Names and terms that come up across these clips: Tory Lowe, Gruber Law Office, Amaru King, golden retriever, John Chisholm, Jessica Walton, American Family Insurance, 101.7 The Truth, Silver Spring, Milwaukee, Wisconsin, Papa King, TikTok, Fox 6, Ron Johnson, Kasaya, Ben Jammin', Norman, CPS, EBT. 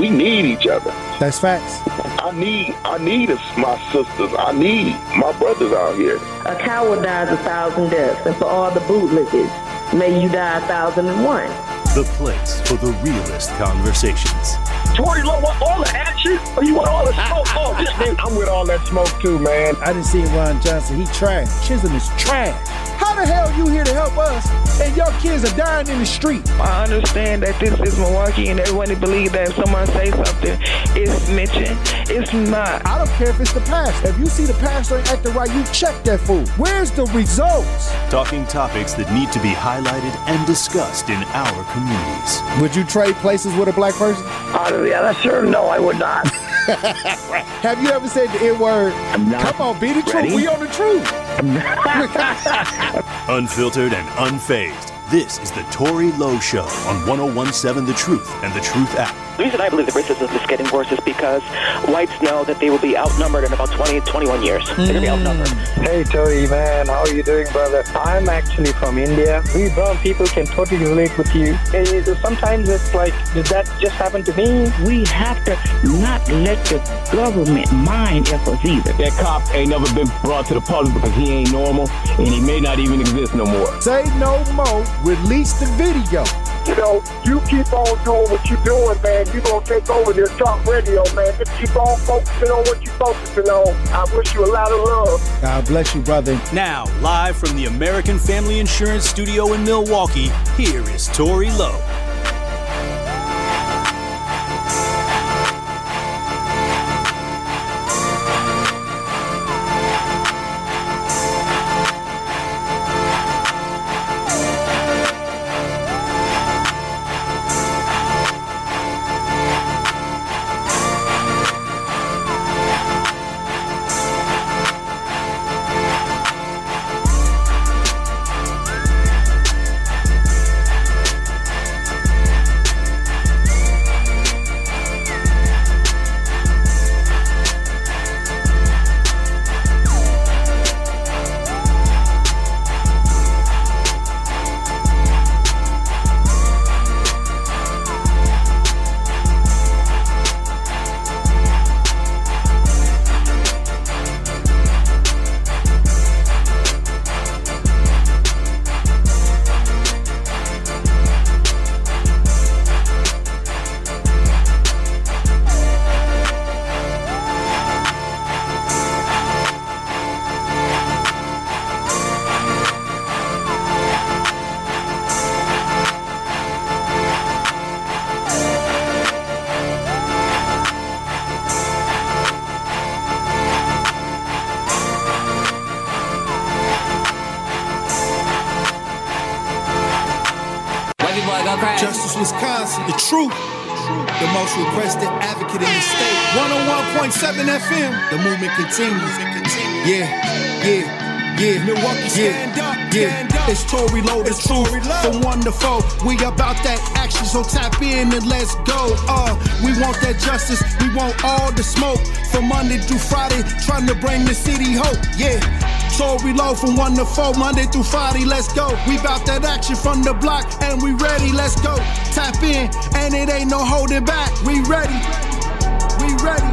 We need each other. That's facts. I need my sisters. I need my brothers out here. A coward dies 1,000 deaths, and for all the bootlickers, may you die 1,001. The place for the realest conversations. Tory Lowe, want all the action? Or you want all the smoke? Oh, this thing. I'm with all that smoke too, man. I didn't see Ron Johnson. He trash. Chisholm is trash. How the hell you here to help us and your kids are dying in the street? I understand that this is Milwaukee and everyone believes that if someone says something, it's snitching. It's not. I don't care if it's the pastor. If you see the pastor ain't acting right, you check that fool. Where's the results? Talking topics that need to be highlighted and discussed in our communities. Would you trade places with a black person? Yeah, that's sure. No, I would not. Have you ever said the N-word? Come on, be the truth. We on the truth. Unfiltered and unfazed. This is the Tory Lowe Show on 101.7 The Truth and The Truth App. The reason I believe the racism is getting worse is because whites know that they will be outnumbered in about 20, 21 years. They're going to be outnumbered. Hey, Tory, man. How are you doing, brother? I'm actually from India. We brown people can totally relate with you. And sometimes it's like, did that just happen to me? We have to not let the government mind efforts either. That cop ain't never been brought to the public because he ain't normal, and he may not even exist no more. Say no more. Release the video. You know, you keep on doing what you're doing, man. You're going to take over this talk radio, man. Just keep on focusing on what you're focusing on. I wish you a lot of love. God bless you, brother. Now, live from the American Family Insurance Studio in Milwaukee, here is Tory Lowe. Justice Wisconsin, the truth, the most requested advocate in the state. 101.7 FM, the movement continues. Yeah. Milwaukee, stand up. Stand up. It's Tory Lowe, the truth, from 1 to 4. We about that action, so tap in and let's go. We want that justice, we want all the smoke. From Monday through Friday, trying to bring the city hope. Yeah. Tory Lowe from 1 to 4, Monday through Friday, let's go. We bout that action from the block, and we ready, let's go. Tap in, and it ain't no holding back. We ready, we ready.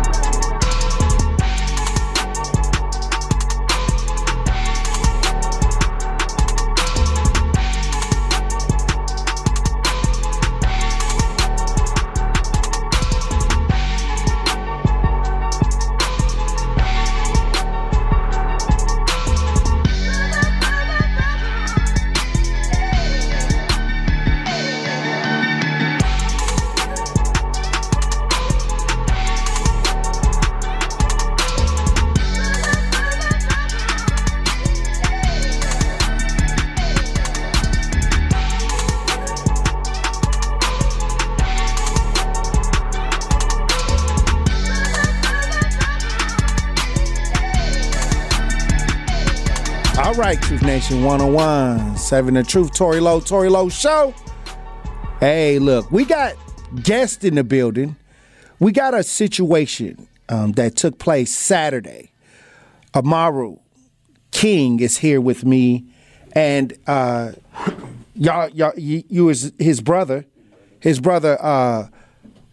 All right, Truth Nation 101.7 The Truth, Tory Lowe Show. Hey, look, we got guests in the building. We got a situation that took place Saturday. Amaru King is here with me, and you was his brother,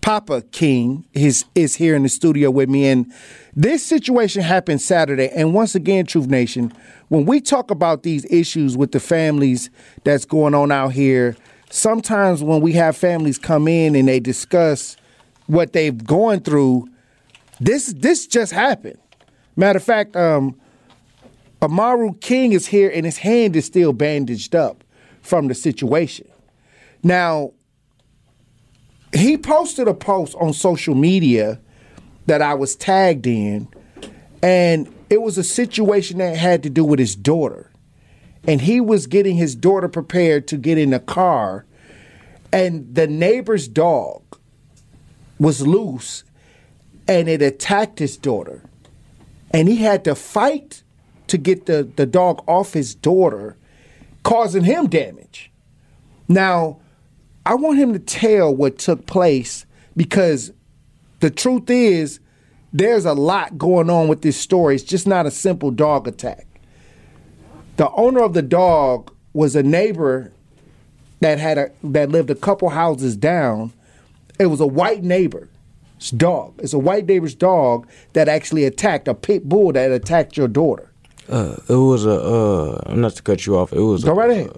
Papa King is here in the studio with me. And this situation happened Saturday. And once again, Truth Nation, when we talk about these issues with the families that's going on out here, sometimes when we have families come in and they discuss what they've gone through, this just happened. Matter of fact, Amaru King is here and his hand is still bandaged up from the situation. Now, he posted a post on social media that I was tagged in, and it was a situation that had to do with his daughter. And he was getting his daughter prepared to get in the car, and the neighbor's dog was loose, and it attacked his daughter. And he had to fight to get the dog off his daughter, causing him damage. Now, I want him to tell what took place, because the truth is there's a lot going on with this story. It's just not a simple dog attack. The owner of the dog was a neighbor that lived a couple houses down. It was a white neighbor's dog. It's a white neighbor's dog that actually attacked, a pit bull that attacked your daughter. Not to cut you off. It was Go right ahead.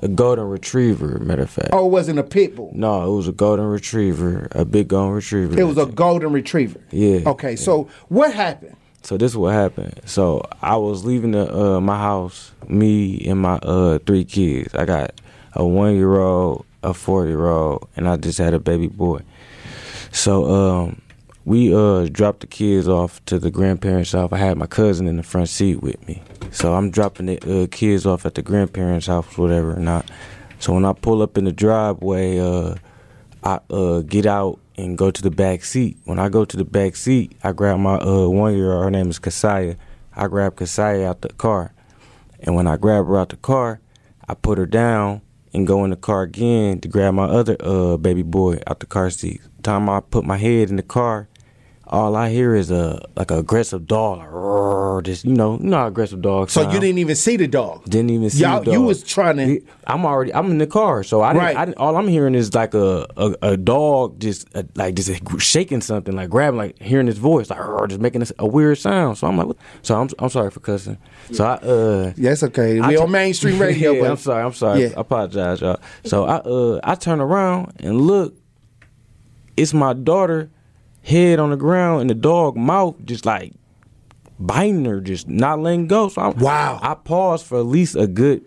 A golden retriever, matter of fact. Oh, it wasn't a pit bull. No, it was a golden retriever, a big golden retriever. It was a golden retriever. Yeah. Okay, yeah. So what happened? So this is what happened. So I was leaving my house, me and my three kids. I got a 1-year-old, a 4-year-old, and I just had a baby boy. So we dropped the kids off to the grandparents' house. I had my cousin in the front seat with me. So I'm dropping the kids off at the grandparents' house, whatever or not. So when I pull up in the driveway, I get out and go to the back seat. When I go to the back seat, I grab my 1-year-old. Her name is Kasaya. I grab Kasaya out the car. And when I grab her out the car, I put her down and go in the car again to grab my other baby boy out the car seat. Time I put my head in the car, all I hear is an aggressive dog, like, "Rrr," just you know, aggressive dog sound. So you didn't even see the dog. Didn't even see the dog. You was trying to. I'm in the car, so I didn't. Right. All I'm hearing is like a dog just shaking something, like grabbing, like hearing his voice, like "Rrr," just making a weird sound. So I'm like, what? So I'm sorry for cussing. So I that's okay. We on mainstream radio. Yeah, but I'm sorry. Yeah. I apologize, y'all. So I turn around and look. It's my daughter. Head on the ground and the dog mouth just like biting her, just not letting go. So I paused for at least a good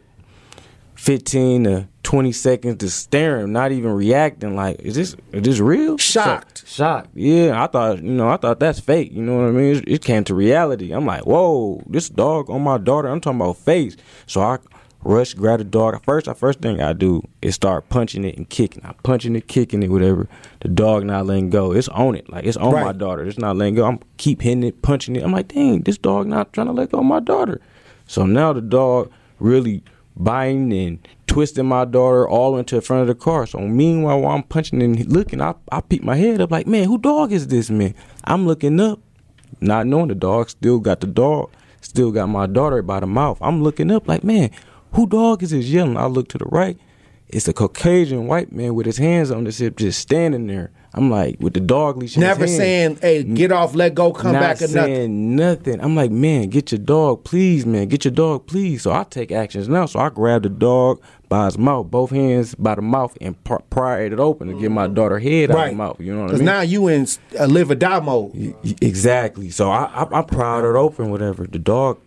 15 to 20 seconds to staring, not even reacting. Like, is this real? Shocked. Shocked. Yeah, I thought that's fake. You know what I mean? It came to reality. I'm like, whoa, this dog on my daughter. I'm talking about face. So I rushed, grabbed the dog. First thing I do is start punching it and kicking. I'm punching it, kicking it, whatever. The dog not letting go. It's on it. Like, it's on right. My daughter. It's not letting go. I'm keep hitting it, punching it. I'm like, dang, this dog not trying to let go of my daughter. So now the dog really biting and twisting my daughter all into the front of the car. So meanwhile, while I'm punching and looking, I peep my head up like, man, who dog is this, man? I'm looking up, not knowing the dog still got my daughter by the mouth. I'm looking up like, man, who dog is this yelling? I look to the right. It's a Caucasian white man with his hands on his hip just standing there. I'm like, with the dog leash in his hand. Never saying, hey, get off, let go, come back or nothing. Not saying nothing. I'm like, man, get your dog, please, man. Get your dog, please. So I take actions now. So I grab the dog by his mouth, both hands by the mouth, and pried it open to get my daughter head out of the mouth. You know what I mean? Because now you in a live or die mode. Exactly. So I pried it open, whatever. The dog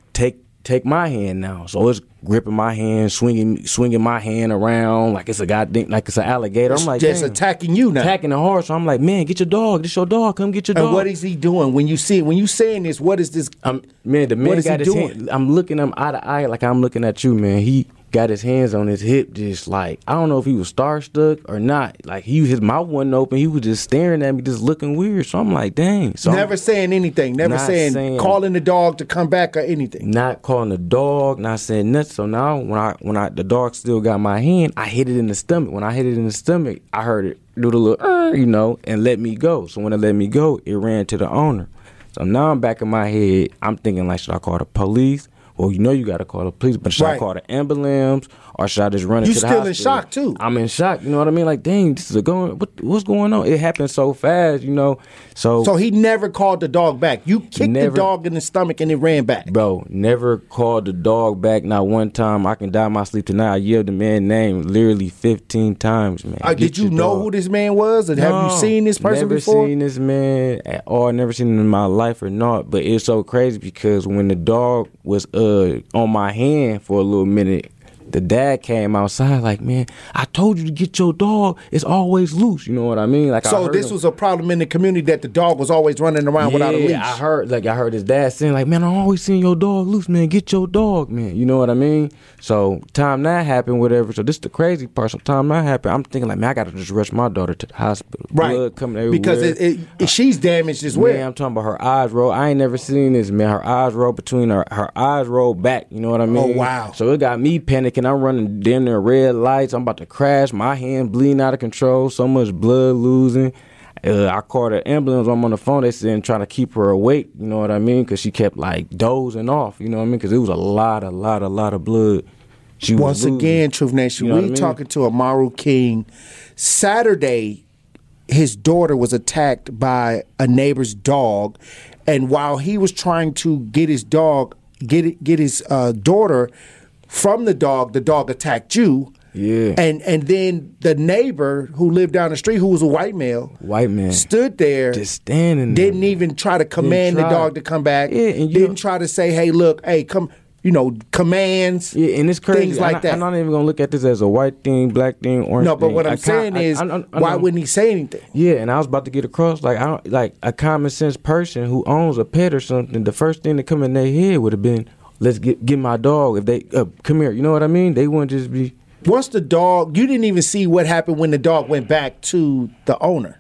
take my hand now. So it's gripping my hand, swinging my hand around like it's a goddamn, like it's an alligator. I'm like, just attacking you now. Attacking the horse. So I'm like, man, get your dog. This your dog. Come get your dog. And what is he doing? When you saying this, what is this? The man got his hand. I'm looking him eye to eye like I'm looking at you, man. He got his hands on his hip, just like, I don't know if he was starstruck or not. Like, his mouth wasn't open. He was just staring at me, just looking weird. So I'm like, dang. So never saying anything. Never saying calling the dog to come back or anything. Not calling the dog. Not saying nothing. So now when I the dog still got my hand, I hit it in the stomach. When I hit it in the stomach, I heard it do the little, and let me go. So when it let me go, it ran to the owner. So now I'm back in my head. I'm thinking, like, should I call the police? well, you know you got to call the police, but should I call the ambulance or should I just run into the hospital? You still in shock, too. I'm in shock. You know what I mean? Like, dang, this is going. What's going on? It happened so fast, you know. So he never called the dog back. You kicked the dog in the stomach and it ran back. Bro, never called the dog back. Not one time. I can die in my sleep tonight. I yelled the man's name literally 15 times, man. Did you know who this man was? Or have you seen this person before? Never seen this man at all. Never seen him in my life or not. But it's so crazy because when the dog was on my hand for a little minute, the dad came outside like, man, I told you to get your dog. It's always loose. You know what I mean? Like, so this was a problem in the community that the dog was always running around without a leash. Yeah, I heard his dad saying, like, man, I always seen your dog loose, man. Get your dog, man. You know what I mean? So time that happened, whatever. So this is the crazy part. So time that happened, I'm thinking, like, man, I got to just rush my daughter to the hospital. Right. Blood coming everywhere. Because she's damaged as well. Man, I'm talking about her eyes roll. I ain't never seen this, man. Her eyes roll between her eyes roll back. You know what I mean? Oh, wow. So it got me panicking. And I'm running damn near red lights. I'm about to crash. My hand bleeding out of control. So much blood losing. I called the ambulance. I'm on the phone. They said trying to keep her awake. You know what I mean? Because she kept like dozing off. You know what I mean? Because it was a lot of blood. She was losing. Once again, Truth Nation, you know we talking to Amaru King. Saturday, his daughter was attacked by a neighbor's dog. And while he was trying to get his dog, get his daughter from the dog attacked you. Yeah. And then the neighbor who lived down the street, who was a white man, stood there. Just standing there. Didn't even try to command the dog to come back. Yeah, and didn't try to say, hey, look, hey, come, you know, commands. Yeah, and it's crazy. Things like that. I'm not even going to look at this as a white thing, black thing, orange thing. No, but what I'm saying is, why wouldn't he say anything? Yeah, and I was about to get across, like a common sense person who owns a pet or something, the first thing that come in their head would have been, let's get my dog. If they come here, you know what I mean? They wouldn't just be. Once the dog, you didn't even see what happened when the dog went back to the owner.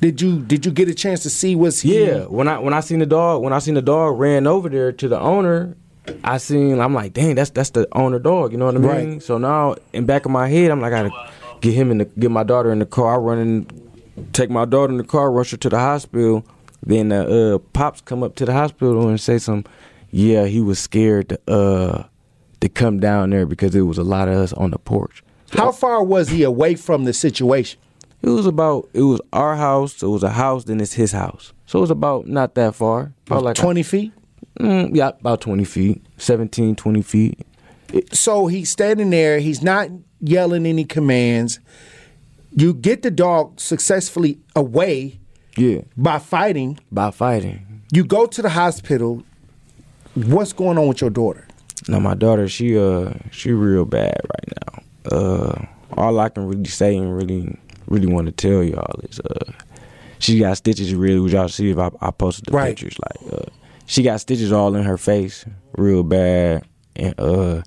Did you get a chance to see what's he? Yeah, when I seen the dog ran over there to the owner, I'm like, dang, that's the owner dog. You know what I mean? Right. So now in back of my head, I'm like, I gotta get my daughter in the car. I run and take my daughter in the car, rush her to the hospital. Then the pops come up to the hospital and say something. Yeah, he was scared to come down there because it was a lot of us on the porch. So how far was he away from the situation? It was our house, so it was a house, then it's his house. So it was about not that far. About like 20 feet? Yeah, about 20 feet, 17, 20 feet. So he's standing there. He's not yelling any commands. You get the dog successfully away by fighting. By fighting. You go to the hospital. What's going on with your daughter? Now, my daughter, she real bad right now. All I can really say and really want to tell y'all is she got stitches. Really, would y'all see if I posted the pictures? Like she got stitches all in her face, real bad, and the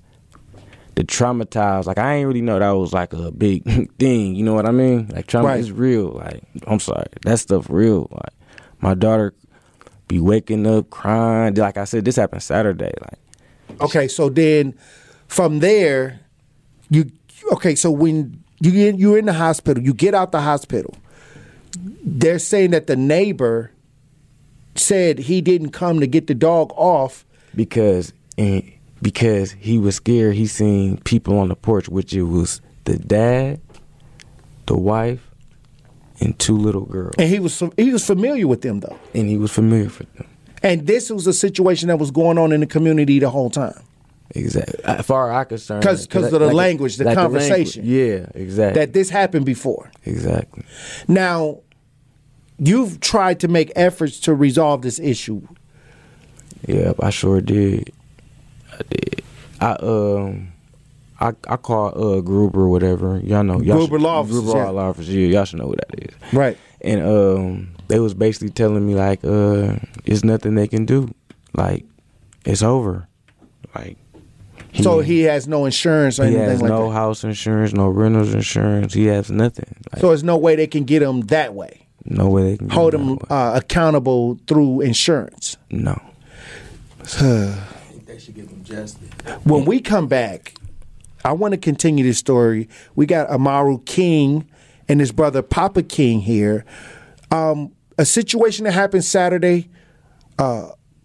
traumatized. Like I ain't really know that was like a big thing. You know what I mean? Like trauma is real. Like I'm sorry, that stuff real. Like my daughter. Be waking up, crying. Like I said, this happened Saturday. Like, okay, so then from there, so when you're in the hospital, you get out the hospital. They're saying that the neighbor said he didn't come to get the dog off. Because he was scared. He seen people on the porch, which it was the dad, the wife, and two little girls. And he was familiar with them, though. And he was familiar with them. And this was a situation that was going on in the community the whole time. Exactly. As far as I'm concerned. Because of the language, the conversation. Yeah, exactly. That this happened before. Exactly. Now, you've tried to make efforts to resolve this issue. Yeah, I sure did. I did. I call Gruber or whatever. Y'all know. Gruber Law Office. Gruber Law Office, yeah. Y'all should know what that is. Right. And they was basically telling me, like, it's nothing they can do. Like, it's over. Like. So he has no insurance or anything like that? He has no house insurance, no rentals insurance. He has nothing. Like, so there's no way they can get him that way? No way they can hold him that way. Accountable through insurance? No. I think they should give him justice. When we come back, I want to continue this story. We got Amaru King and his brother Papa King here. A situation that happened Saturday,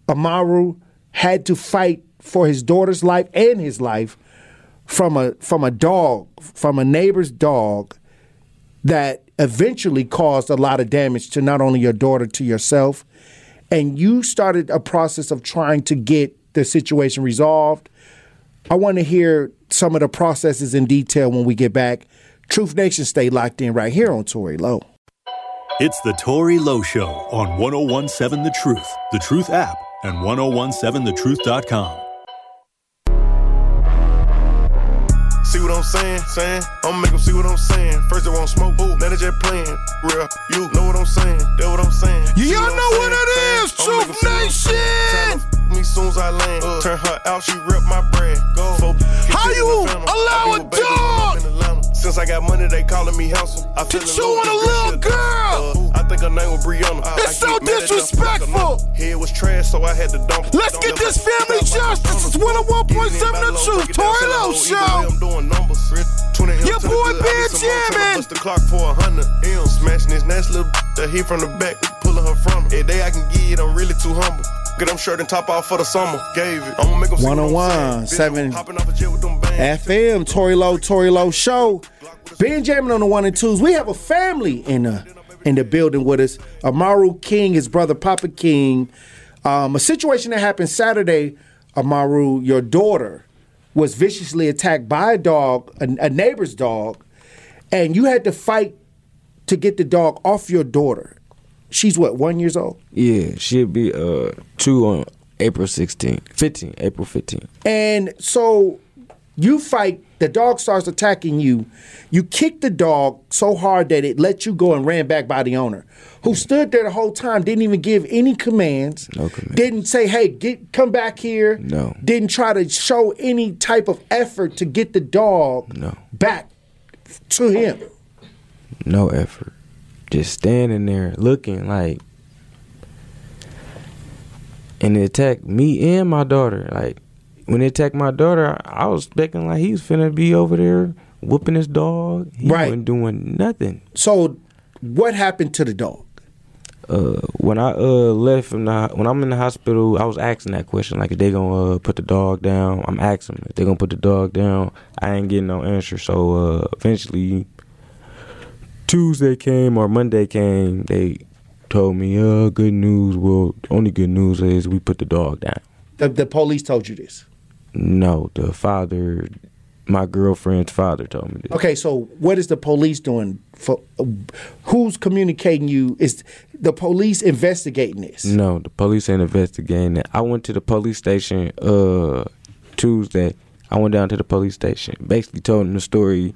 Amaru had to fight for his daughter's life and his life from a neighbor's dog that eventually caused a lot of damage to not only your daughter, to yourself. And you started a process of trying to get the situation resolved. I want to hear some of the processes in detail when we get back. Truth Nation, stay locked in right here on Tory Lowe. It's the Tory Lowe Show on 101.7 The Truth, The Truth app, and 1017thetruth.com. See what I'm saying, I'ma make them see what I'm saying. First they won't smoke, ooh, now they just playing. Real, you know what I'm saying, that's what I'm saying. You all know what it is, Truth Nation! Me soon as I land, turn her out, she ripped my bread. Go. How you allow a dog? Since I got money, they calling me handsome. I feel to chew on a little girl. I think her name was Brianna. It's so disrespectful. Head was trash, so I had to dump it. Let's get this family justice. This is 101.7 The Truth, Tory Lowe Show. Your boy Ben Jammin'. Bust the clock for 100 M. Smashing this nasty little that he from the back, pulling her from it. Every day I can get it, I'm really too humble. Get them shirt and top off for the summer. Gave it. I'm gonna make them 101.7 FM, Tory Lowe Show. Benjamin on the one and twos. We have a family in the building with us. Amaru King, his brother Papa King. A situation that happened Saturday. Amaru, your daughter was viciously attacked by a dog, a neighbor's dog, and you had to fight to get the dog off your daughter. She's what, 1 year old? Yeah, she'll be 2 on April 15th. And so you fight, the dog starts attacking you. You kick the dog so hard that it let you go and ran back by the owner, who stood there the whole time, didn't even give any commands. No commands. Didn't say, hey, come back here. No. Didn't try to show any type of effort to get the dog back to him. No effort. Just standing there looking like, and it attacked me and my daughter. Like, when it attacked my daughter, I was expecting like he was finna be over there whooping his dog. He wasn't doing nothing. So what happened to the dog? When I left from when I'm in the hospital, I was asking that question, like, if they gonna put the dog down. I'm asking them if they gonna put the dog down. I ain't getting no answer. So eventually Tuesday came or Monday came, they told me, good news. Well, only good news is we put the dog down. The police told you this? No, the father, my girlfriend's father told me this. Okay, so what is the police doing? Who's communicating you? Is the police investigating this? No, the police ain't investigating it. I went to the police station Tuesday. I went down to the police station, basically told them the story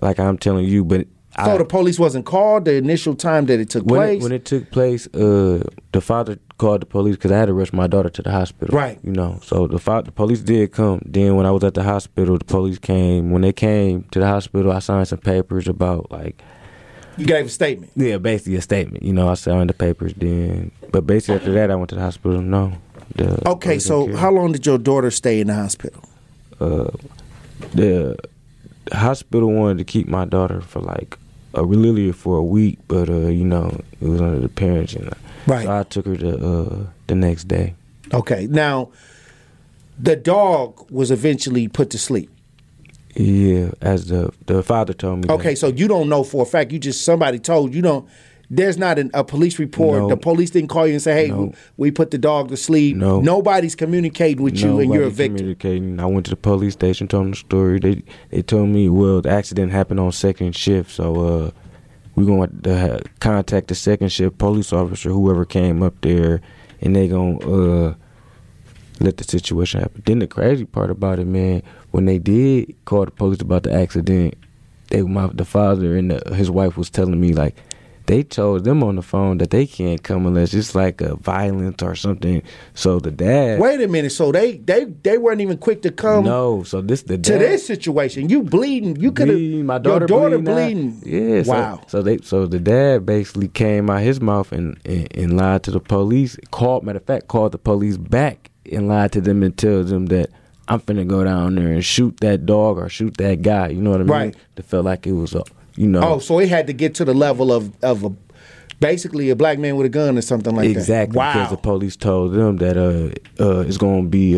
like I'm telling you, but so the police wasn't called the initial time that it took place? When it took place, the father called the police because I had to rush my daughter to the hospital. Right. You know, so the police did come. Then when I was at the hospital, the police came. When they came to the hospital, I signed some papers about, like... You gave a statement? Yeah, basically a statement. You know, I signed the papers then. But basically after that, I went to the hospital. No. Okay, so how long did your daughter stay in the hospital? The hospital wanted to keep my daughter for, like, literally for a week, but, you know, it was under the parents. And, so I took her to the next day. Okay. Now, the dog was eventually put to sleep. Yeah, as the father told me. Okay, so you don't know for a fact. You just, somebody told you. Don't. There's not a police report. No. The police didn't call you and say, hey, we put the dog to sleep. No. Nobody's communicating with you, and you're a victim. Communicating. I went to the police station, told them the story. They told me, well, the accident happened on second shift, so we're going to contact the second shift police officer, whoever came up there, and they going to let the situation happen. Then the crazy part about it, man, when they did call the police about the accident, the father and his wife was telling me, like, they told them on the phone that they can't come unless it's like a violence or something. So the dad... Wait a minute. So they weren't even quick to come... No. So this the dad... To this situation. You bleeding. You could have... My daughter bleeding. Yeah. Wow. So the dad basically came out his mouth and lied to the police. Called the police back and lied to them and tells them that I'm finna go down there and shoot that dog or shoot that guy. You know what I mean? Right. They felt like it was... You know. Oh, so it had to get to the level of basically a black man with a gun or something like that. Exactly, because the police told them that it's going to be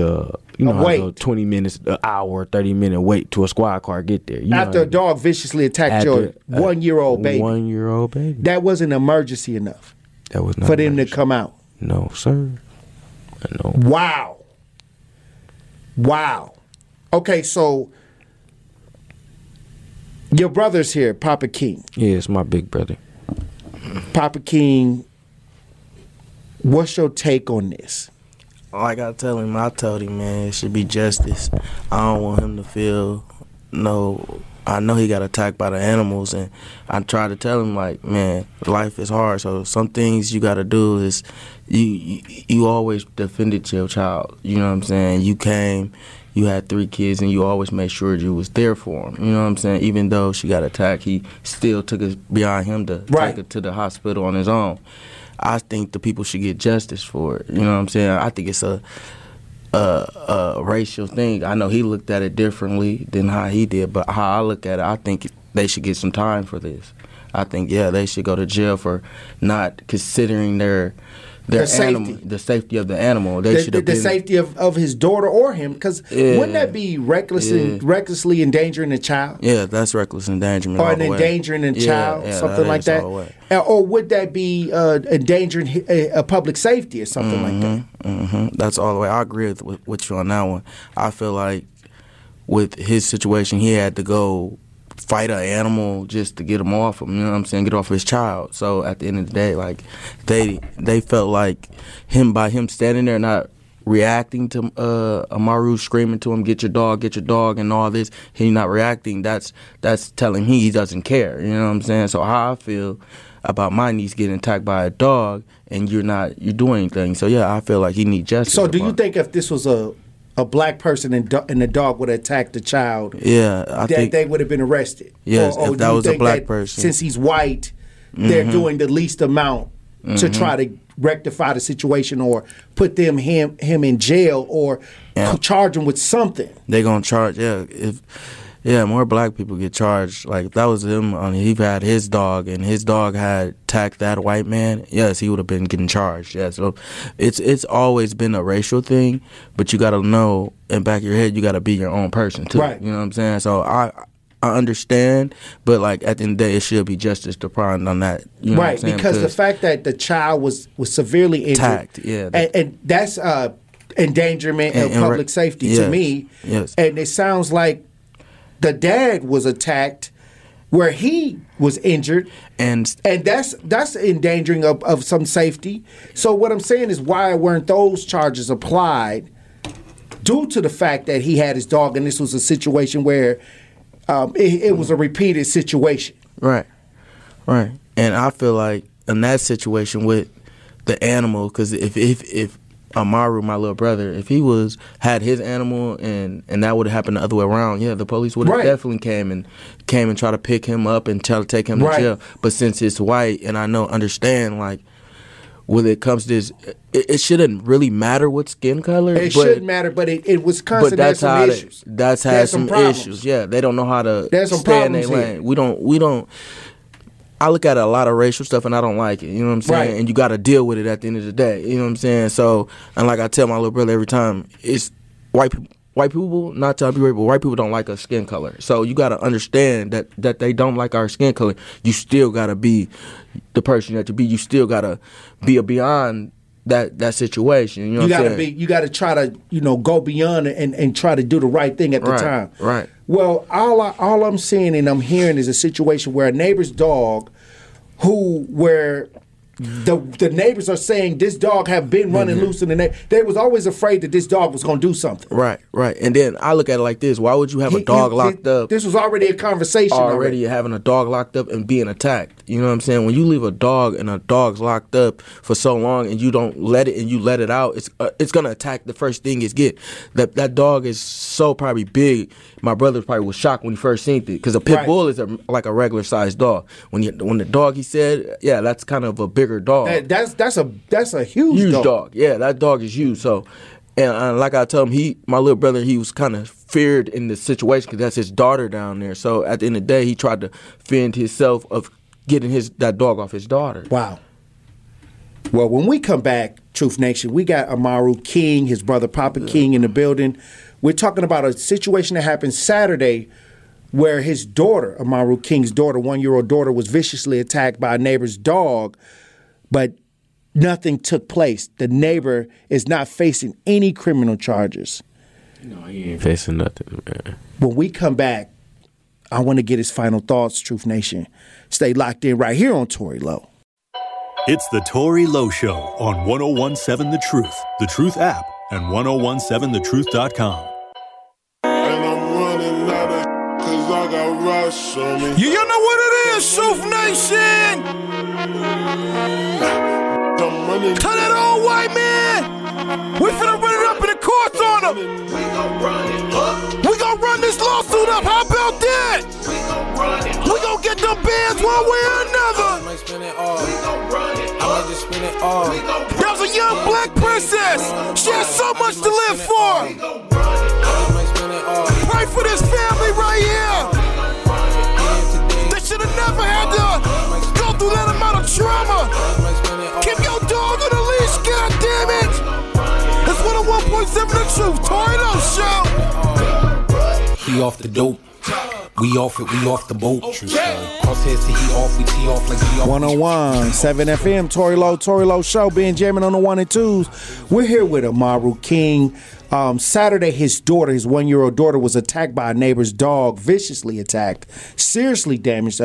You know, a 20 minutes, an hour, 30 minute wait to a squad car get there. After a dog viciously attacked your 1-year-old baby. 1-year-old baby. That wasn't emergency enough. That was not for them to come out. No, sir. I know. Wow. Okay, so your brother's here, Papa King. Yeah, it's my big brother. Papa King, what's your take on this? Like I told him, man, it should be justice. I don't want him to feel no. I know he got attacked by the animals, and I tried to tell him, like, man, life is hard. So some things you got to do is you always defended your child. You know what I'm saying? You came, you had 3 kids, and you always made sure you was there for him. You know what I'm saying? Even though she got attacked, he still took it beyond him to take her to the hospital on his own. I think the people should get justice for it. You know what I'm saying? I think it's a racial thing. I know he looked at it differently than how he did, but how I look at it, I think they should get some time for this. I think, yeah, they should go to jail for not considering their animal, safety. The safety of the animal. They should have the safety of his daughter or him, because wouldn't that be recklessly endangering a child? Yeah, that's reckless endangerment. Or endangering a child, something like that. Or would that be endangering a public safety or something like that? Mm-hmm. That's all the way. I agree with you on that one. I feel like with his situation, he had to go fight an animal just to get him off him, you know what I'm saying, get off his child. So at the end of the day, like, they felt like by him standing there not reacting to Amaru screaming to him, get your dog and all this, he not reacting, that's telling he doesn't care, you know what I'm saying? So how I feel about my niece getting attacked by a dog and you're doing anything. So yeah, I feel like he needs justice. So do you think if this was a black person and the dog would attack the child, I think they would have been arrested? Yes, or if that was a black person. Since he's white, they're doing the least amount to try to rectify the situation or put him in jail or charge him with something. They're going to charge, more black people get charged. Like, if that was him, he had his dog, and his dog had attacked that white man, yes, he would have been getting charged. Yeah, so it's always been a racial thing, but you got to know, in the back of your head, you got to be your own person, too. Right. You know what I'm saying? So I understand, but, like, at the end of the day, it should be justice deprived on that. You know what I'm saying? Because the fact that the child was severely injured. Attacked, yeah. And that's endangerment of public safety to me. Yes. And it sounds like the dad was attacked where he was injured, and that's endangering of some safety. So what I'm saying is, why weren't those charges applied due to the fact that he had his dog and this was a situation where it was a repeated situation? Right. And I feel like in that situation with the animal, because if Amaru, my little brother, if he had his animal and that would have happened the other way around, yeah, the police would have definitely came and tried to pick him up and try to take him to jail. But since it's white, and I understand, like, when it comes to this, it shouldn't really matter what skin color. It shouldn't matter, but it Wisconsin has some issues. That's had some issues, yeah. They don't know how to stay in their lane. We don't. I look at a lot of racial stuff and I don't like it, you know what I'm saying? Right. And you got to deal with it at the end of the day, you know what I'm saying? So, and like I tell my little brother every time, it's white people, not to be right, but white people don't like our skin color. So you got to understand that they don't like our skin color. You still got to be the person that you be. You still got to be beyond that situation, you know what I'm saying? You got to try to, you know, go beyond and try to do the right thing at the time. Right. Well, all I'm seeing and I'm hearing is a situation where a neighbor's dog, where the neighbors are saying this dog have been running loose in the neighborhood. They was always afraid that this dog was going to do something. Right. And then I look at it like this. Why would you have a dog locked up? This was already a conversation. Already having a dog locked up and being attacked. You know what I'm saying? When you leave a dog and a dog's locked up for so long and you don't let it and you let it out, it's going to attack the first thing it's get. That dog is so probably big. My brother probably was shocked when he first seen it because a pit bull is like a regular sized dog. When the dog, he said, yeah, that's kind of a bigger dog. That's a huge dog. Yeah, that dog is huge. So, and like I tell him, my little brother, he was kind of feared in the situation because that's his daughter down there. So at the end of the day, he tried to fend himself of getting that dog off his daughter. Wow. Well, when we come back, Truth Nation. We got Amaru King, his brother Papa King in the building. We're talking about a situation that happened Saturday where his daughter, Amaru King's daughter, one-year-old daughter, was viciously attacked by a neighbor's dog, but nothing took place. The neighbor is not facing any criminal charges. No, he ain't facing nothing, man. When we come back, I want to get his final thoughts, Truth Nation. Stay locked in right here on Tory Lowe. It's the Tory Lowe Show on 101.7 The Truth app, and 1017thetruth.com. And I'm running out of cause I got rocks on me. You know what it is, Truth Nation! Tell that old white man! We finna run it up in the courts on him! We gon' run it up! We gon' run this lawsuit up, how about that? We gon' run it up! We gon' get them bands one way or another! I might spin it all. We gon' run it up! I might just spin it all. There's a young black princess! She has so much to live for! Pray for this family right here! They should've never had to go through that amount of trauma! Keep your dog on the leash, god damn it! It's 101.7 The Truth, Tory Lowe Show! He off the dope. We off it, we off the boat. Crossheads to he off, we tee off like we off. 101.7 FM, Tory Lowe Show, being jamming on the one and twos. We're here with Amaru King. Saturday, his daughter, his one-year-old daughter, was attacked by a neighbor's dog, viciously attacked, seriously damaged,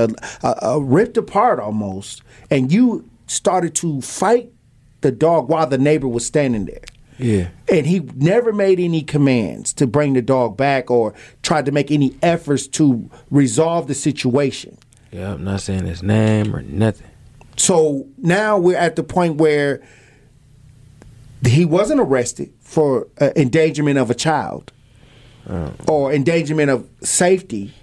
ripped apart almost. And you started to fight the dog while the neighbor was standing there. Yeah. And he never made any commands to bring the dog back or tried to make any efforts to resolve the situation. Yeah, I'm not saying his name or nothing. So now we're at the point where he wasn't arrested for endangerment of a child or endangerment of safety.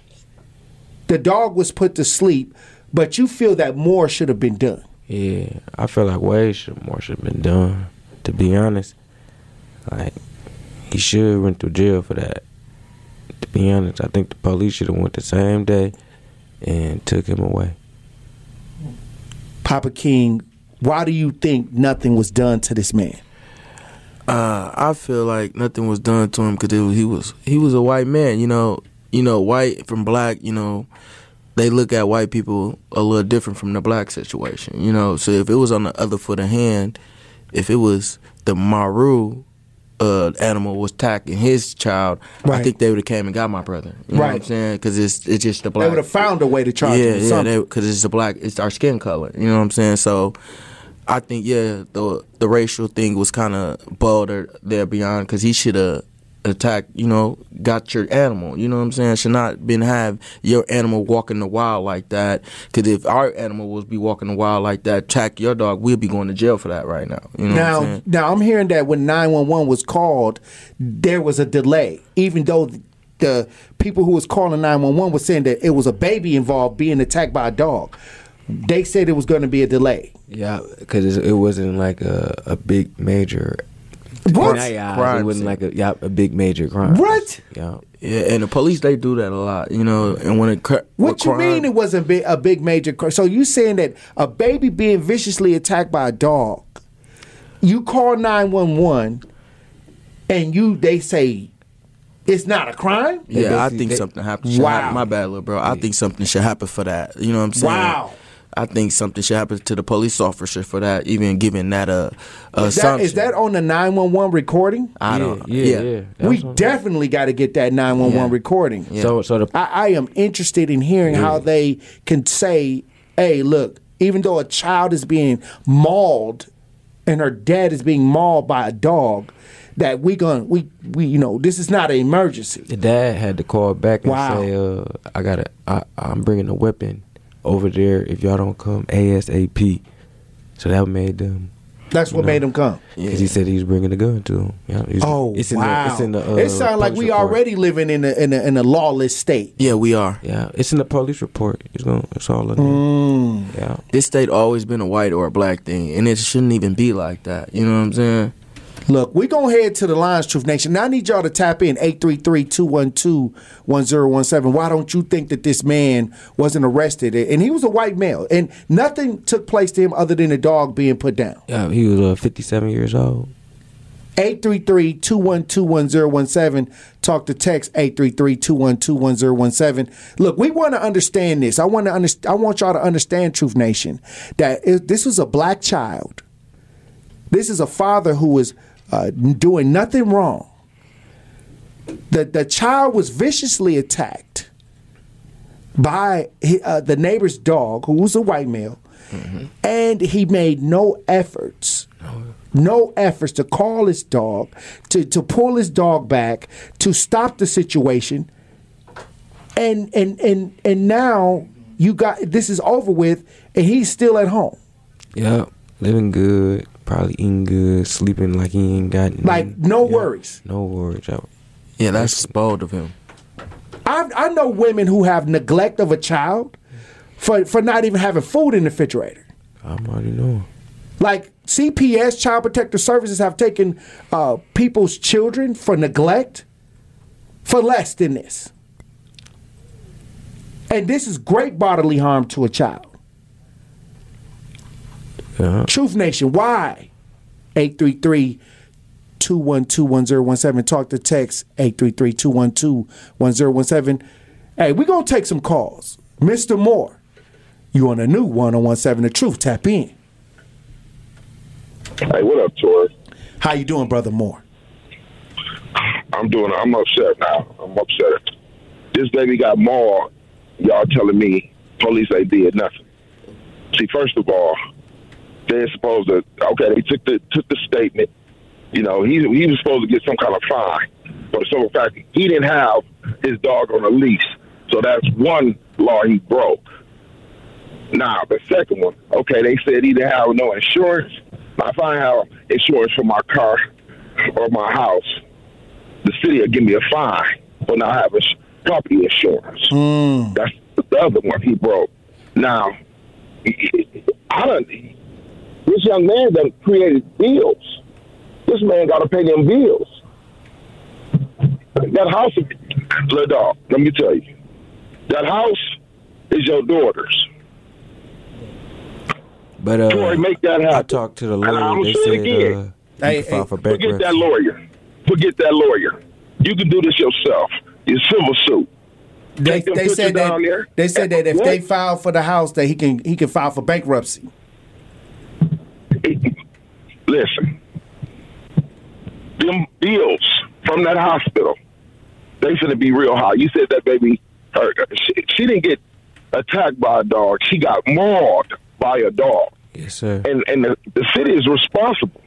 The dog was put to sleep, but you feel that more should have been done. Yeah, I feel like more should have been done, to be honest. Like, he should have went to jail for that. To be honest, I think the police should have went the same day and took him away. Papa King, why do you think nothing was done to this man? I feel like nothing was done to him because he was a white man, you know, white from black, you know. They look at white people a little different from the black situation, you know. So if it was on the other foot of hand, if it was the Maru animal was attacking his child, right, I think they would have came and got my brother. You know what I'm saying? Because it's just the black. They would have found a way to charge him. Yeah, because it's the black. It's our skin color. You know what I'm saying? So I think the racial thing was kind of bolder there beyond, because he should have attacked. You know, got your animal. You know what I'm saying? Should not been have your animal walking the wild like that. Because if our animal was be walking the wild like that, attack your dog, we'll be going to jail for that right now. You know now, what I'm saying? Now I'm hearing that when 911 was called, there was a delay, even though the people who was calling 911 was saying that it was a baby involved being attacked by a dog. They said it was going to be a delay. Yeah, because it wasn't like a big major. What? It wasn't like a big major crime. What? Yeah. Yeah, and the police, they do that a lot, you know. And when it what you crime, mean it wasn't a big major crime? So you saying that a baby being viciously attacked by a dog, you call 911, and they say it's not a crime? Yeah, I think something happened. Wow, my bad, little bro. I think something should happen for that. You know what I'm saying? Wow. I think something should happen to the police officer for that, even giving that a assumption. Is that on the 911 recording? I don't. Yeah. We definitely got to get that 911 recording. Yeah. So I am interested in hearing how they can say, "Hey, look, even though a child is being mauled and her dad is being mauled by a dog, that we you know, this is not an emergency." The dad had to call back and say, I'm bringing a weapon over there if y'all don't come ASAP. So that made them. That's what made them come. Because he said he was bringing a gun to him. Yeah, it sounds like we already living in a lawless state. Yeah, we are. Yeah, it's in the police report. It's all of that. Yeah, this state always been a white or a black thing, and it shouldn't even be like that. You know what I'm saying? Look, we're going to head to the lines, Truth Nation. Now I need y'all to tap in, 833-212-1017. Why don't you think that this man wasn't arrested? And he was a white male, and nothing took place to him other than a dog being put down. He was 57 years old. 833-212-1017. Talk to text 833-212-1017. Look, we want to understand this. I want y'all to understand, Truth Nation, that this was a black child. This is a father who was doing nothing wrong. The child was viciously attacked by the neighbor's dog, who was a white male, mm-hmm. and he made no efforts to call his dog, to pull his dog back, to stop the situation. And now this is over with, and he's still at home. Yeah, living good, probably eating good, sleeping like he ain't got nothing. Like no worries. No worries. Yeah, that's bold of him. I know women who have neglect of a child for not even having food in the refrigerator. I already know. Like CPS, Child Protective Services, have taken people's children for neglect for less than this. And this is great bodily harm to a child. Uh-huh. Truth Nation, why? 833-212-1017. Talk to text 833-212-1017. Hey, we're going to take some calls. Mr. Moore, you on a new 101.7 The Truth. Tap in. Hey, what up, Tory? How you doing, Brother Moore? I'm upset now. I'm upset. This baby got mauled. Y'all telling me police ain't did nothing. See, first of all, they're supposed to, okay, they took the statement. You know, he was supposed to get some kind of fine. But so in fact, he didn't have his dog on a leash. So that's one law he broke. Now, the second one, okay, they said he didn't have no insurance. If I have insurance for my car or my house, the city will give me a fine for not having property insurance. Mm. That's the other one he broke. Now, this young man done created bills. This man got to pay them bills. That house, little dog, let me tell you, that house is your daughter's. But Tory, make that happen. I talked to the lawyer. They said, you can file for bankruptcy. Forget that lawyer. You can do this yourself. It's civil suit. They said that there. They said that if they file for the house, that he can file for bankruptcy. Listen, them bills from that hospital, they finna be real high. You said that baby, she didn't get attacked by a dog. She got mauled by a dog. Yes, sir. And the city is responsible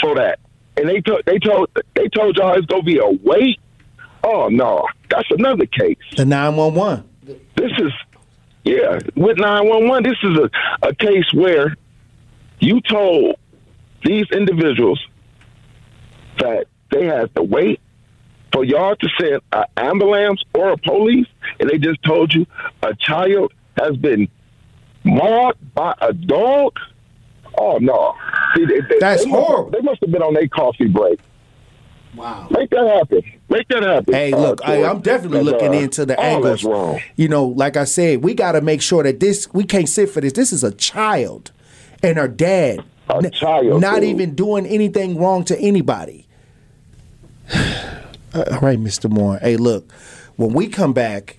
for that. And they told y'all it's gonna be a wait. Oh no, that's another case. The 911. This is with 911. This is a case where you told these individuals that they had to wait for y'all to send an ambulance or a police, and they just told you a child has been mauled by a dog? Oh, no. See, that's horrible. They must have been on their coffee break. Wow. Make that happen. Hey, look, I'm definitely looking into the angles. That's wrong. You know, like I said, we got to make sure that we can't sit for this. This is a child and her dad. A child. Not even doing anything wrong to anybody. All right, Mr. Moore. Hey, look, when we come back,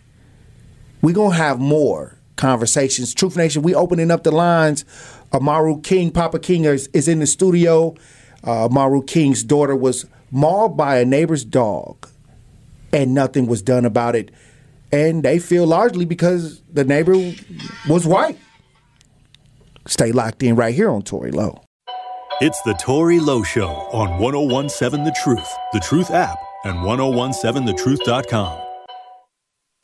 we're going to have more conversations. Truth Nation, we opening up the lines. Amaru King, Papa King is in the studio. Amaru King's daughter was mauled by a neighbor's dog, and nothing was done about it. And they feel largely because the neighbor was white. Stay locked in right here on Tory Lowe. It's the Tory Lowe Show on 101.7 The Truth, The Truth app, and 1017thetruth.com.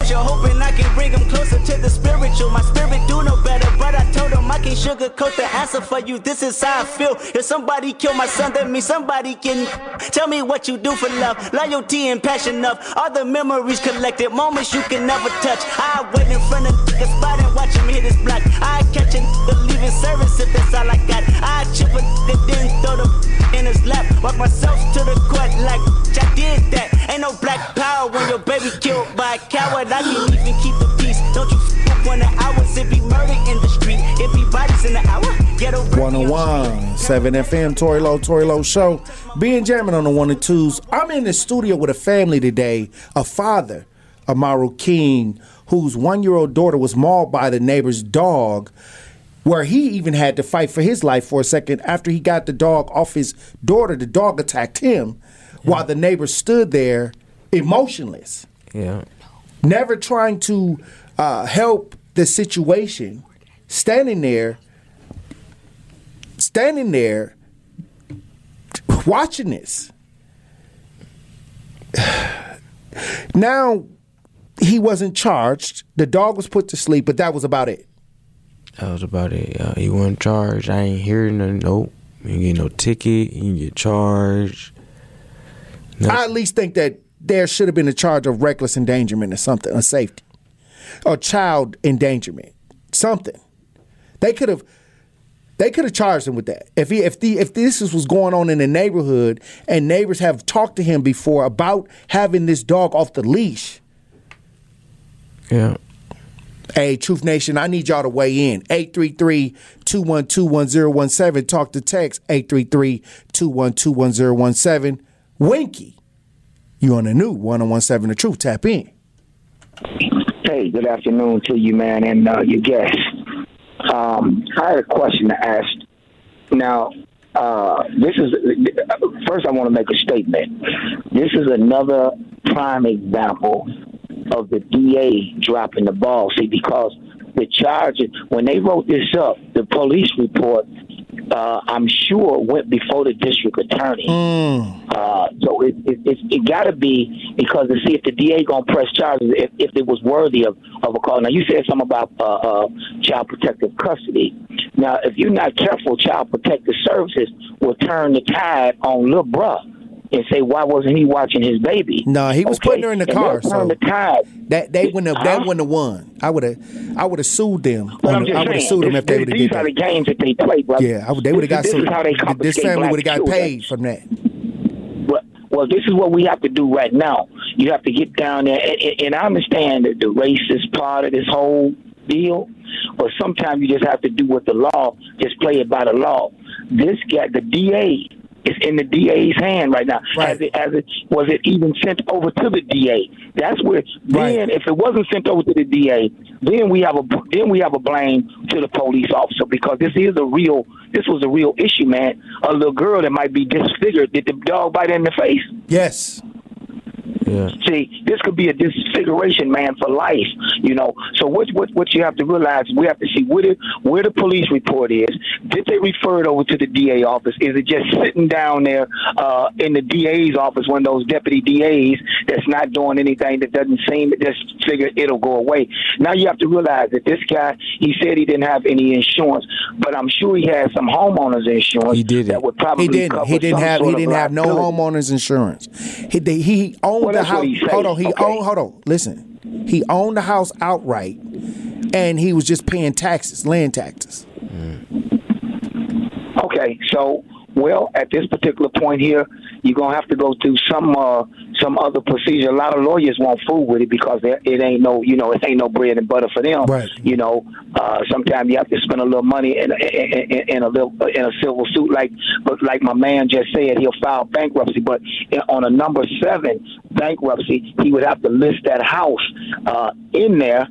You're hoping I can bring them closer to the spiritual. My spirit do no better, but I told them I can't sugarcoat the answer for you. This is how I feel. If somebody killed my son, that means somebody can tell me what you do for love, loyalty and passion enough. All the memories collected, moments you can never touch. I wait in front of the spot and watch him hit his block. I catch him leaving service if that's all I got. I chip a then throw the in his lap. Walk myself 101.7 FM, Tory Lowe Show. Being jamming on the one and twos. I'm in the studio with a family today. A father, Amaru King, whose 1-year-old daughter was mauled by the neighbor's dog, where he even had to fight for his life for a second. After he got the dog off his daughter, the dog attacked him while the neighbor stood there emotionless. Yeah. Never trying to help the situation. Standing there, watching this. Now, he wasn't charged. The dog was put to sleep, but that was about it. He wasn't charged. I ain't hearing nothing. Nope. You didn't get no ticket. You didn't get charged. Nothing. I at least think that there should have been a charge of reckless endangerment or something, or safety, or child endangerment, something. They could have charged him with that. If this was going on in the neighborhood and neighbors have talked to him before about having this dog off the leash. Yeah. Hey, Truth Nation, I need y'all to weigh in. 833-212-1017. Talk to text 833-212-1017. Winky, you on the new 101.7 The Truth. Tap in. Hey, good afternoon to you, man, and your guests. I had a question to ask. Now, first I want to make a statement. This is another prime example of the DA dropping the ball. See, because the charges, when they wrote this up, the police report, I'm sure, went before the district attorney. So it got to be, because to see if the DA going to press charges, if it was worthy of a call. Now, you said something about child protective custody. Now, if you're not careful, child protective services will turn the tide on little bruh and say, why wasn't he watching his baby? No, he was putting her in the car. So the tide. They wouldn't have won. I would have sued them. I would have sued them if they would have did that. These are the games that they play, brother. Yeah, they would have got sued. This family would have got paid from that. Well, this is what we have to do right now. You have to get down there, and I understand that the racist part of this whole deal, but sometimes you just have to do with the law. Just play it by the law. This guy, the DA. It's in the DA's hand right now. Right. Was it even sent over to the DA? That's where. Right. Then, if it wasn't sent over to the DA, then we have a blame to the police officer, because this was a real issue, man. A little girl that might be disfigured. Did the dog bite her in the face? Yes. Yeah. See, this could be a disfiguration, man, for life, you know. So what you have to realize, we have to see where the police report is. Did they refer it over to the DA office? Is it just sitting down there in the DA's office, one of those deputy DAs that's not doing anything, that doesn't seem, just figure it'll go away? Now you have to realize that this guy, he said he didn't have any insurance, but I'm sure he had some homeowners insurance. He didn't. That would probably cover He didn't have no homeowners insurance. He owned the house. He owned the house outright, and he was just paying taxes, land taxes. Okay, so at this particular point here, you're gonna have to go through some other procedure. A lot of lawyers won't fool with it because it ain't no bread and butter for them. Right. You know, sometimes you have to spend a little money in a civil suit, like my man just said, he'll file bankruptcy. But on a number 7 bankruptcy, he would have to list that house in there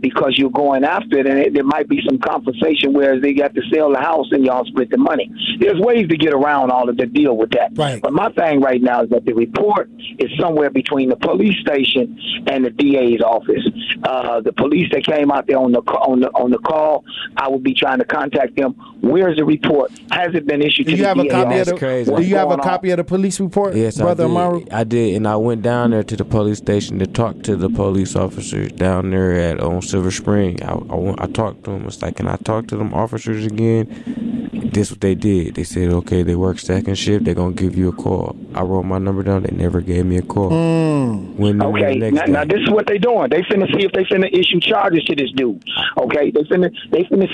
because you're going after it, and there might be some compensation. Whereas they got to sell the house and y'all split the money. There's ways to get around all of the deal with that. Right. But my thing right now is that the report is somewhere between the police station and the DA's office. The police that came out there on the call, I will be trying to contact them. Where's the report? Has it been issued to the DA's office? That's crazy. Do you have a copy of the police report, yes, Brother Amaru? I did, and I went down there to the police station to talk to the police officers down there on Silver Spring. I talked to them. It's like, can I talk to them officers again? This what they did. They said, okay, they work second shift. They're going to give you a call. I wrote my number down. They never gave me a call. Now this is what they doing. They finna see if they finna issue charges to this dude. Okay, they finna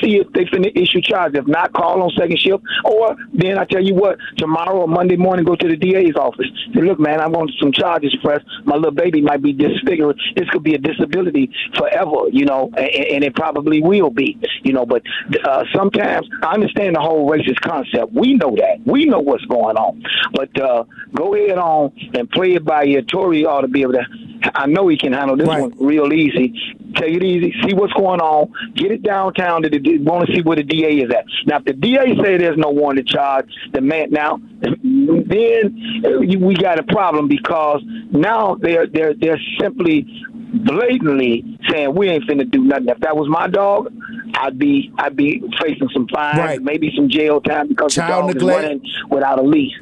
see if they finna issue charges. If not, call on second shift. Or then I tell you what, tomorrow or Monday morning, go to the DA's office. Say, look, man, I want some charges pressed. My little baby might be disfigured. This could be a disability forever, you know, and it probably will be, you know. But sometimes I understand the whole racist concept. We know that. We know what's going on. But go ahead on and play it by ear. Tory ought to be able to. I know he can handle this one real easy. Take it easy. See what's going on. Get it downtown. Want to see where the DA is at. Now, if the DA say there's no warranted charge, the man now, then we got a problem, because now they're simply blatantly saying we ain't finna do nothing. If that was my dog, I'd be facing some fines, maybe some jail time, because the dog is running without a leash.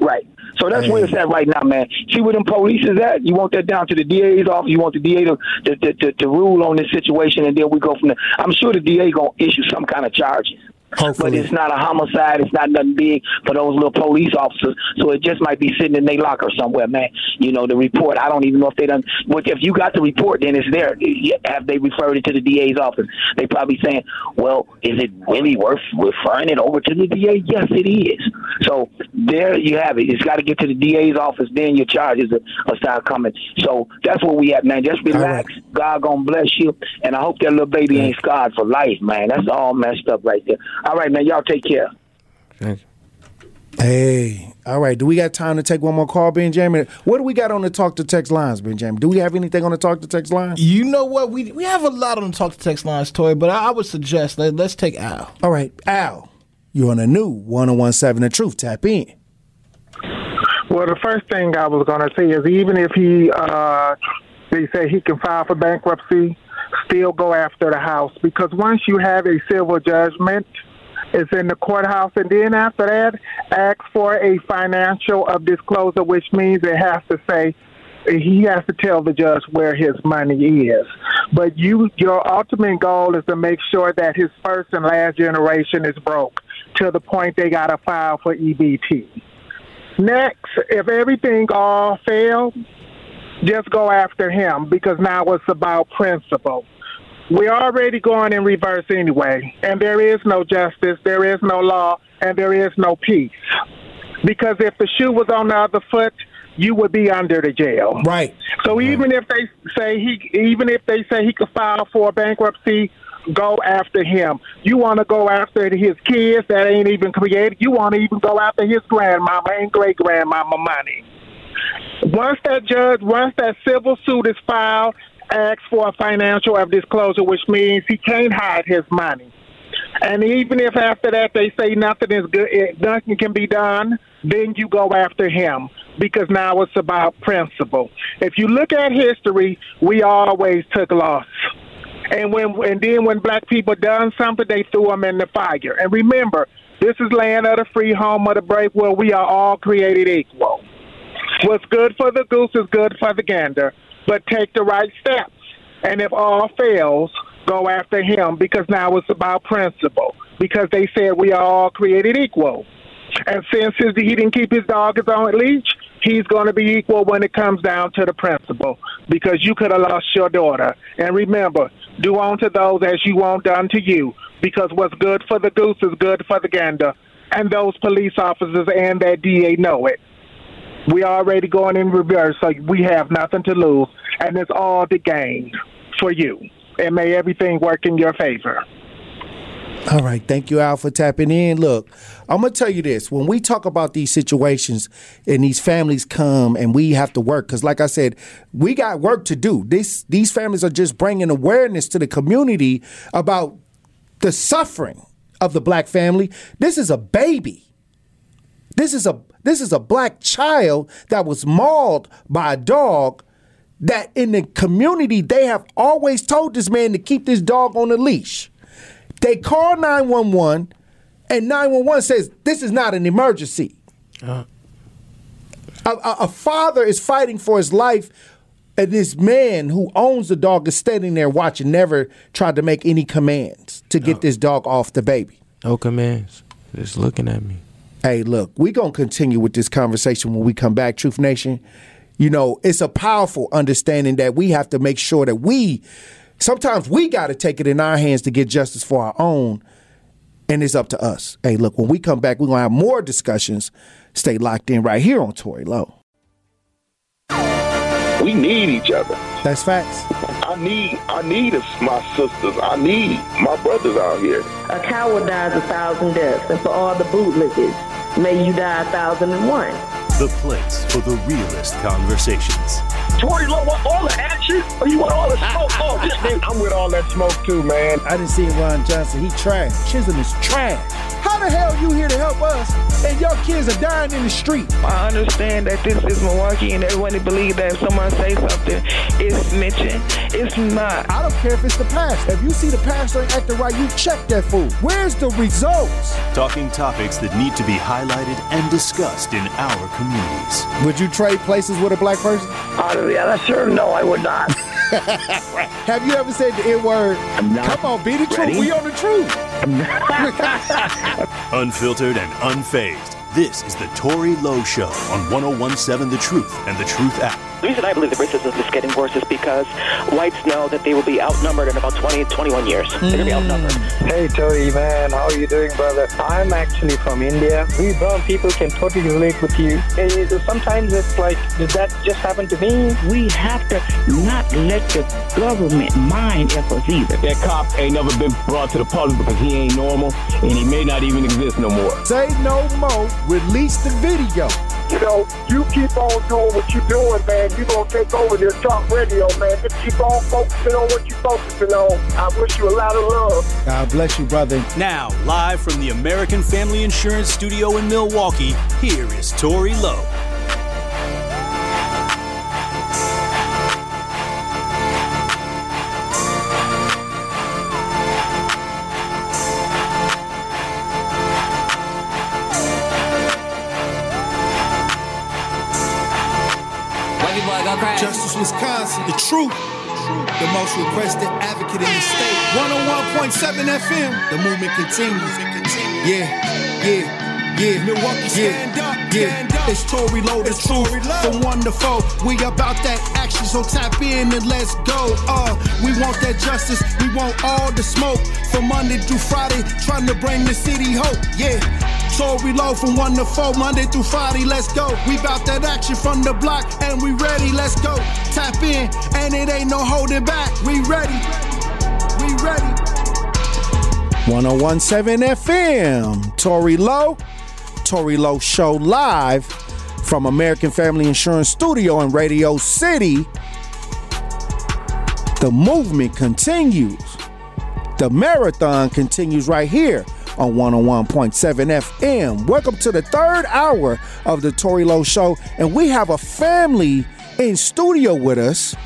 Right. So that's where it's at right now, man. See where them police is at? You want that down to the DA's office. You want the DA to rule on this situation, and then we go from there. I'm sure the DA going to issue some kind of charges. Hopefully. But it's not a homicide. It's not nothing big for those little police officers. So it just might be sitting in their locker somewhere, man. You know, the report, I don't even know if they done. But if you got the report, then it's there. Have they referred it to the DA's office? They probably saying, well, is it really worth referring it over to the DA? Yes, it is. So there you have it. It's got to get to the DA's office. Then your charges will start coming. So that's where we at, man. Just relax. Right. God gonna bless you. And I hope that little baby ain't scarred for life, man. That's all messed up right there. All right, man. Y'all take care. Thank you. Hey. All right. Do we got time to take one more call, Benjamin? What do we got on the talk to text lines, Benjamin? Do we have anything on the talk to text lines? You know what? We have a lot on the talk to text lines, Tory, but I would suggest let's take Al. All right. Al, you're on a new 101.7 The Truth. Tap in. Well, the first thing I was going to say is, even if they say he can file for bankruptcy, still go after the house, because once you have a civil judgment, it's in the courthouse, and then after that, ask for a financial of disclosure, which means it has to say he has to tell the judge where his money is. But your ultimate goal is to make sure that his first and last generation is broke to the point they got to file for EBT. Next, if everything all fails, just go after him, because now it's about principle. We're already going in reverse anyway, and there is no justice, there is no law, and there is no peace. Because if the shoe was on the other foot, you would be under the jail. Right. So even if they say he could file for bankruptcy, go after him. You want to go after his kids that ain't even created. You want to even go after his grandmama and great-grandmama money. Once that civil suit is filed, ask for a financial of disclosure, which means he can't hide his money. And even if after that they say nothing is good, nothing can be done, then you go after him, because now it's about principle. If you look at history, we always took loss. And then when black people done something, they threw them in the fire. And remember, this is land of the free, home of the brave, where we are all created equal. What's good for the goose is good for the gander. But take the right steps. And if all fails, go after him, because now it's about principle. Because they said we are all created equal. And since he didn't keep his dog as on leash, he's going to be equal when it comes down to the principle. Because you could have lost your daughter. And remember, do unto those as you want done to you. Because what's good for the goose is good for the gander. And those police officers and that DA know it. We already going in reverse, so we have nothing to lose, and it's all to gain for you. And may everything work in your favor. All right. Thank you, Al, for tapping in. Look, I'm going to tell you this. When we talk about these situations and these families come and we have to work, because like I said, we got work to do. These families are just bringing awareness to the community about the suffering of the black family. This is a baby. This is a black child that was mauled by a dog, that in the community, they have always told this man to keep this dog on a leash. They call 911, and 911 says, this is not an emergency. A father is fighting for his life, and this man who owns the dog is standing there watching, never tried to make any commands to get this dog off the baby. No commands. Just looking at me. Hey, look, we're going to continue with this conversation when we come back, Truth Nation. You know, it's a powerful understanding that we have to make sure that sometimes we got to take it in our hands to get justice for our own. And it's up to us. Hey, look, when we come back, we're going to have more discussions. Stay locked in right here on Tory Lowe. We need each other. That's facts. I need my sisters. I need my brothers out here. A coward dies 1,000 deaths, and for all the bootlickers, may you die 1,001. The place for the realest conversations. Tory Lowe, want all the action? Or you want all the smoke? Oh, this thing, I'm with all that smoke too, man. I didn't see Ron Johnson. He trash. Chisholm is trash. How the hell you here to help us and your kids are dying in the street? I understand that this is Milwaukee and everyone believes that if someone says something, it's mentioned. It's not. I don't care if it's the pastor. If you see the pastor ain't acting right, you check that fool. Where's the results? Talking topics that need to be highlighted and discussed in our community. Would you trade places with a black person? No, I would not. Have you ever said the N-word? Come on, be the truth. We on the truth. Unfiltered and unfazed. This is the Tory Lowe Show on 101.7 The Truth and The Truth app. The reason I believe that racism is getting worse is because whites know that they will be outnumbered in about 20, 21 years. They're going to be outnumbered. Hey, Tory, man. How are you doing, brother? I'm actually from India. We brown people can totally relate with you. Sometimes it's like, did that just happen to me? We have to not let the government mind efforts either. That cop ain't never been brought to the public because he ain't normal, and he may not even exist no more. Say no more. Release the video. You know, you keep on doing what you're doing, man. You're going to take over this talk radio, man. Just keep on focusing on what you're focusing on. I wish you a lot of love. God bless you, brother. Now, live from the American Family Insurance Studio in Milwaukee, here is Tory Lowe. Justice Wisconsin, the truth, the most requested advocate in the state. 101.7 FM, the movement continues. Yeah. Milwaukee, stand up. It's Tory Lowe, the truth, from 1 to 4. We about that action, so tap in and let's go. We want that justice, we want all the smoke. From Monday through Friday, trying to bring the city hope. Yeah. Tory Lowe from 1 to 4, Monday through Friday, let's go. We bout that action from the block, and we ready, let's go. Tap in, and it ain't no holding back. We ready. 101.7 FM, Tory Lowe Show live from American Family Insurance Studio in Radio City. The movement continues. The marathon continues right here on 101.7 FM. Welcome to the third hour of the Tory Lowe Show, and we have a family in studio with us.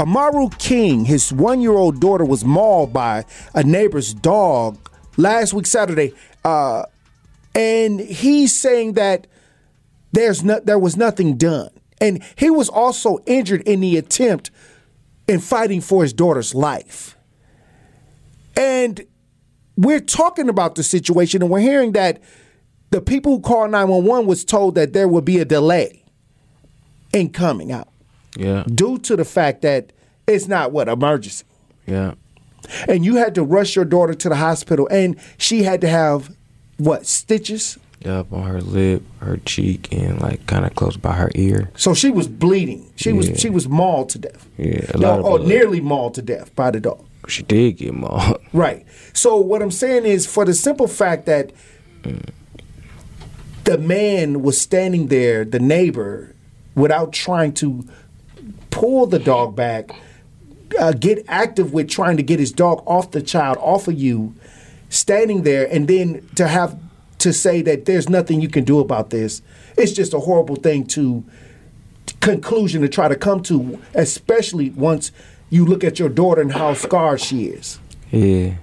Amaru King, his 1-year-old daughter was mauled by a neighbor's dog last week Saturday, and he's saying that there was nothing done, and he was also injured in the attempt in fighting for his daughter's life. And we're talking about the situation, and we're hearing that the people who called 911 was told that there would be a delay in coming out. Yeah. Due to the fact that it's not emergency. Yeah. And you had to rush your daughter to the hospital, and she had to have stitches? Yeah, on her lip, her cheek, and kind of close by her ear. So she was bleeding. She was mauled to death. Yeah. Nearly mauled to death by the dog. She did get mauled. Right. So what I'm saying is, for the simple fact that the man was standing there, the neighbor, without trying to pull the dog back, get active with trying to get his dog off the child, off of you, standing there, and then to have to say that there's nothing you can do about this, it's just a horrible thing conclusion to try to come to, especially once you look at your daughter and how scarred she is. Yeah.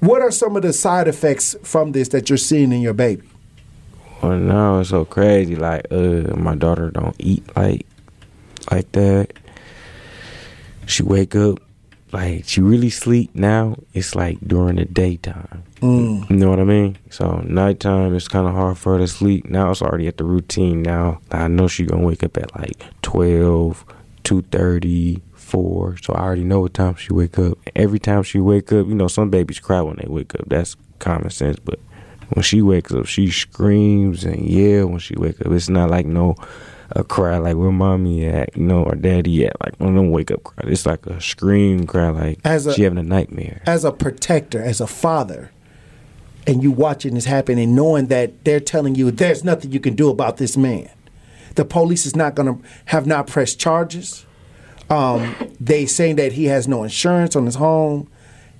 What are some of the side effects from this that you're seeing in your baby? Well, no, it's so crazy. My daughter don't eat like that. She wake up, she really sleep now. It's during the daytime. You know what I mean? So nighttime, it's kind of hard for her to sleep. Now it's already at the routine now. I know she going to wake up at like 12, 2:30, 4. So I already know what time she wake up. Every time she wake up, you know, some babies cry when they wake up. That's common sense. But when she wakes up, she screams and yell when she wake up. It's not like no a cry like where mommy at, you know, or daddy at, like one of them wake up cry. It's like a scream cry, like as she having a nightmare. As a protector, as a father, and you watching this happen and knowing that they're telling you there's nothing you can do about this man. The police is not going to have not pressed charges. They saying that he has no insurance on his home,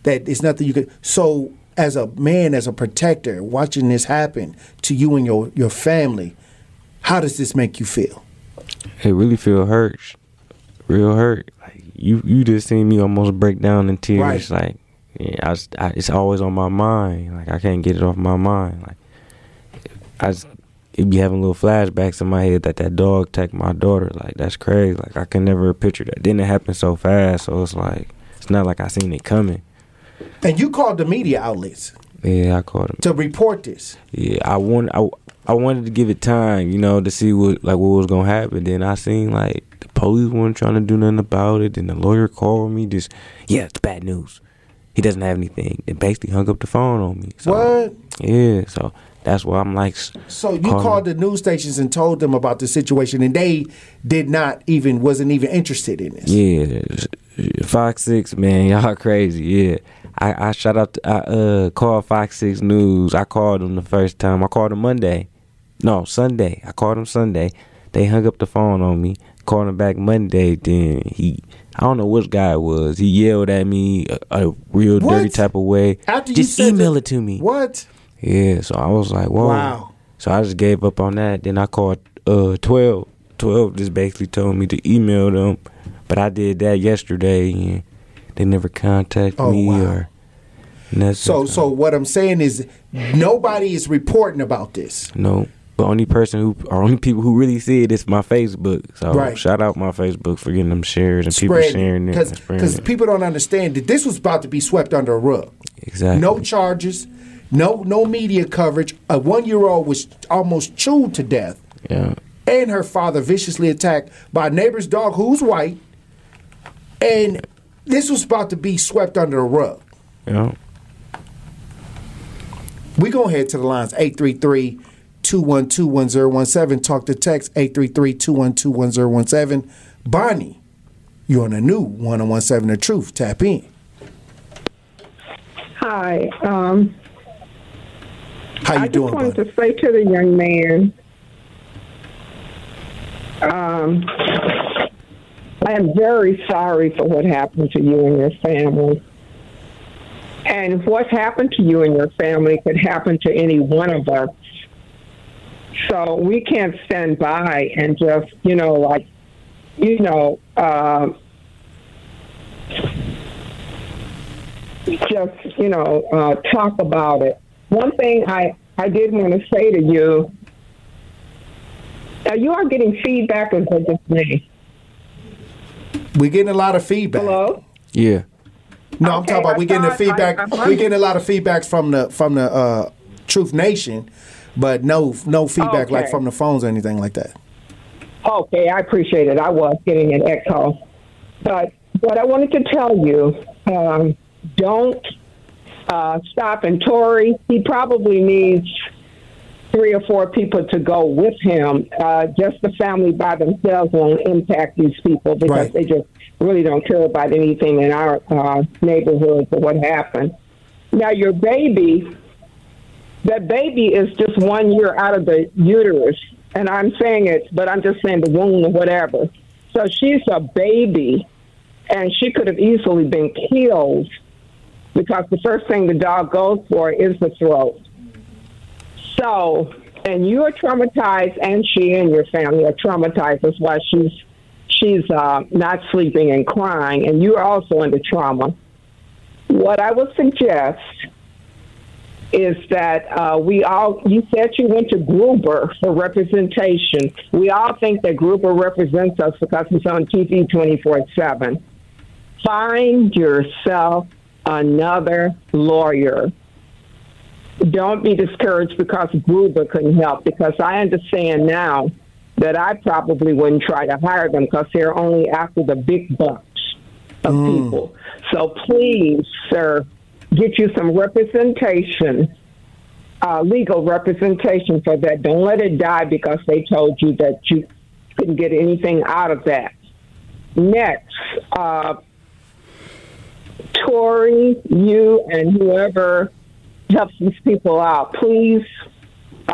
that it's nothing you could. So as a man, as a protector, watching this happen to you and your family, how does this make you feel? It really feel hurt, real hurt. Like you just seen me almost break down in tears. Right. Like yeah, it's always on my mind. Like I can't get it off my mind. Like it be having little flashbacks in my head that dog attacked my daughter. Like that's crazy. Like I can never picture that. Then it happened so fast. So it's like it's not like I seen it coming. And you called the media outlets. Yeah, I called them to report this. Yeah, I wanted to give it time, you know, to see what was gonna happen. Then I seen like the police weren't trying to do nothing about it. Then the lawyer called me, it's bad news. He doesn't have anything. It basically hung up the phone on me. So, what? Yeah, so that's why I'm like. So you called the news stations and told them about the situation, and they wasn't even interested in this. Yeah, Fox 6, man, y'all crazy. Yeah, I shout out. I called Fox 6 News. I called them the first time. I called them Sunday. I called them Sunday. They hung up the phone on me. Called him back Monday. Then I don't know which guy it was. He yelled at me a real dirty type of way. After just you email it to me. What? Yeah. So I was like, whoa. Wow. So I just gave up on that. Then I called 12. 12 just basically told me to email them, but I did that yesterday, and they never contacted me or nothing. So what I'm saying is nobody is reporting about this. No. The only people who really see it is my Facebook. So Shout out my Facebook for getting them shares and people sharing it. Because people don't understand that this was about to be swept under a rug. Exactly. No charges, no media coverage. A 1-year-old was almost chewed to death. Yeah. And her father viciously attacked by a neighbor's dog who's white. And this was about to be swept under a rug. Yeah. We're going to head to the lines 833 212-1017. Talk to text 833-212-1017. Bonnie, you're on a new 101.7 The Truth. Tap in. Hi. How you doing? I just wanted to say to the young man, I am very sorry for what happened to you and your family. And what happened to you and your family could happen to any one of us. So we can't stand by and just, talk about it. One thing I did want to say to you, now you are getting feedback as of this day. We're getting a lot of feedback. Hello? Yeah. No, I'm talking about we're getting the feedback. We're getting a lot of feedback from the Truth Nation. But no feedback like from the phones or anything like that. Okay, I appreciate it. I was getting an echo. But what I wanted to tell you, don't stop. And Tory, he probably needs 3 or 4 people to go with him. Just the family by themselves won't impact these people because they just really don't care about anything in our neighborhood for what happened. Now, your baby... That baby is just 1 year out of the uterus, and I'm saying it, but I'm just saying the womb or whatever. So she's a baby, and she could have easily been killed because the first thing the dog goes for is the throat. So, and you are traumatized, and she and your family are traumatized. That's why she's not sleeping and crying, and you are also under trauma. What I would suggest is that you said you went to Gruber for representation. We all think that Gruber represents us because he's on TV 24/7. Find yourself another lawyer. don't be discouraged because Gruber couldn't help, because I understand now that I probably wouldn't try to hire them because they're only after the big bucks of people. So please, sir, get you some representation, legal representation for that. Don't let it die because they told you that you couldn't get anything out of that. Next, Tory, you and whoever helps these people out, please.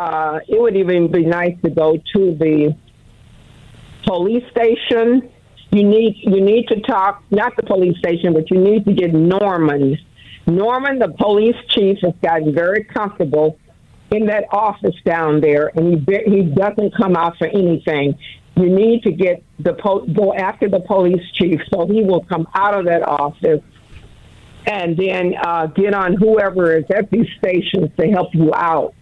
It would even be nice to go to the police station. You need to talk, not the police station, but you need to get Norman. Norman, the police chief, has gotten very comfortable in that office down there, and he doesn't come out for anything. You need to get go after the police chief so he will come out of that office, and then get on whoever is at these stations to help you out.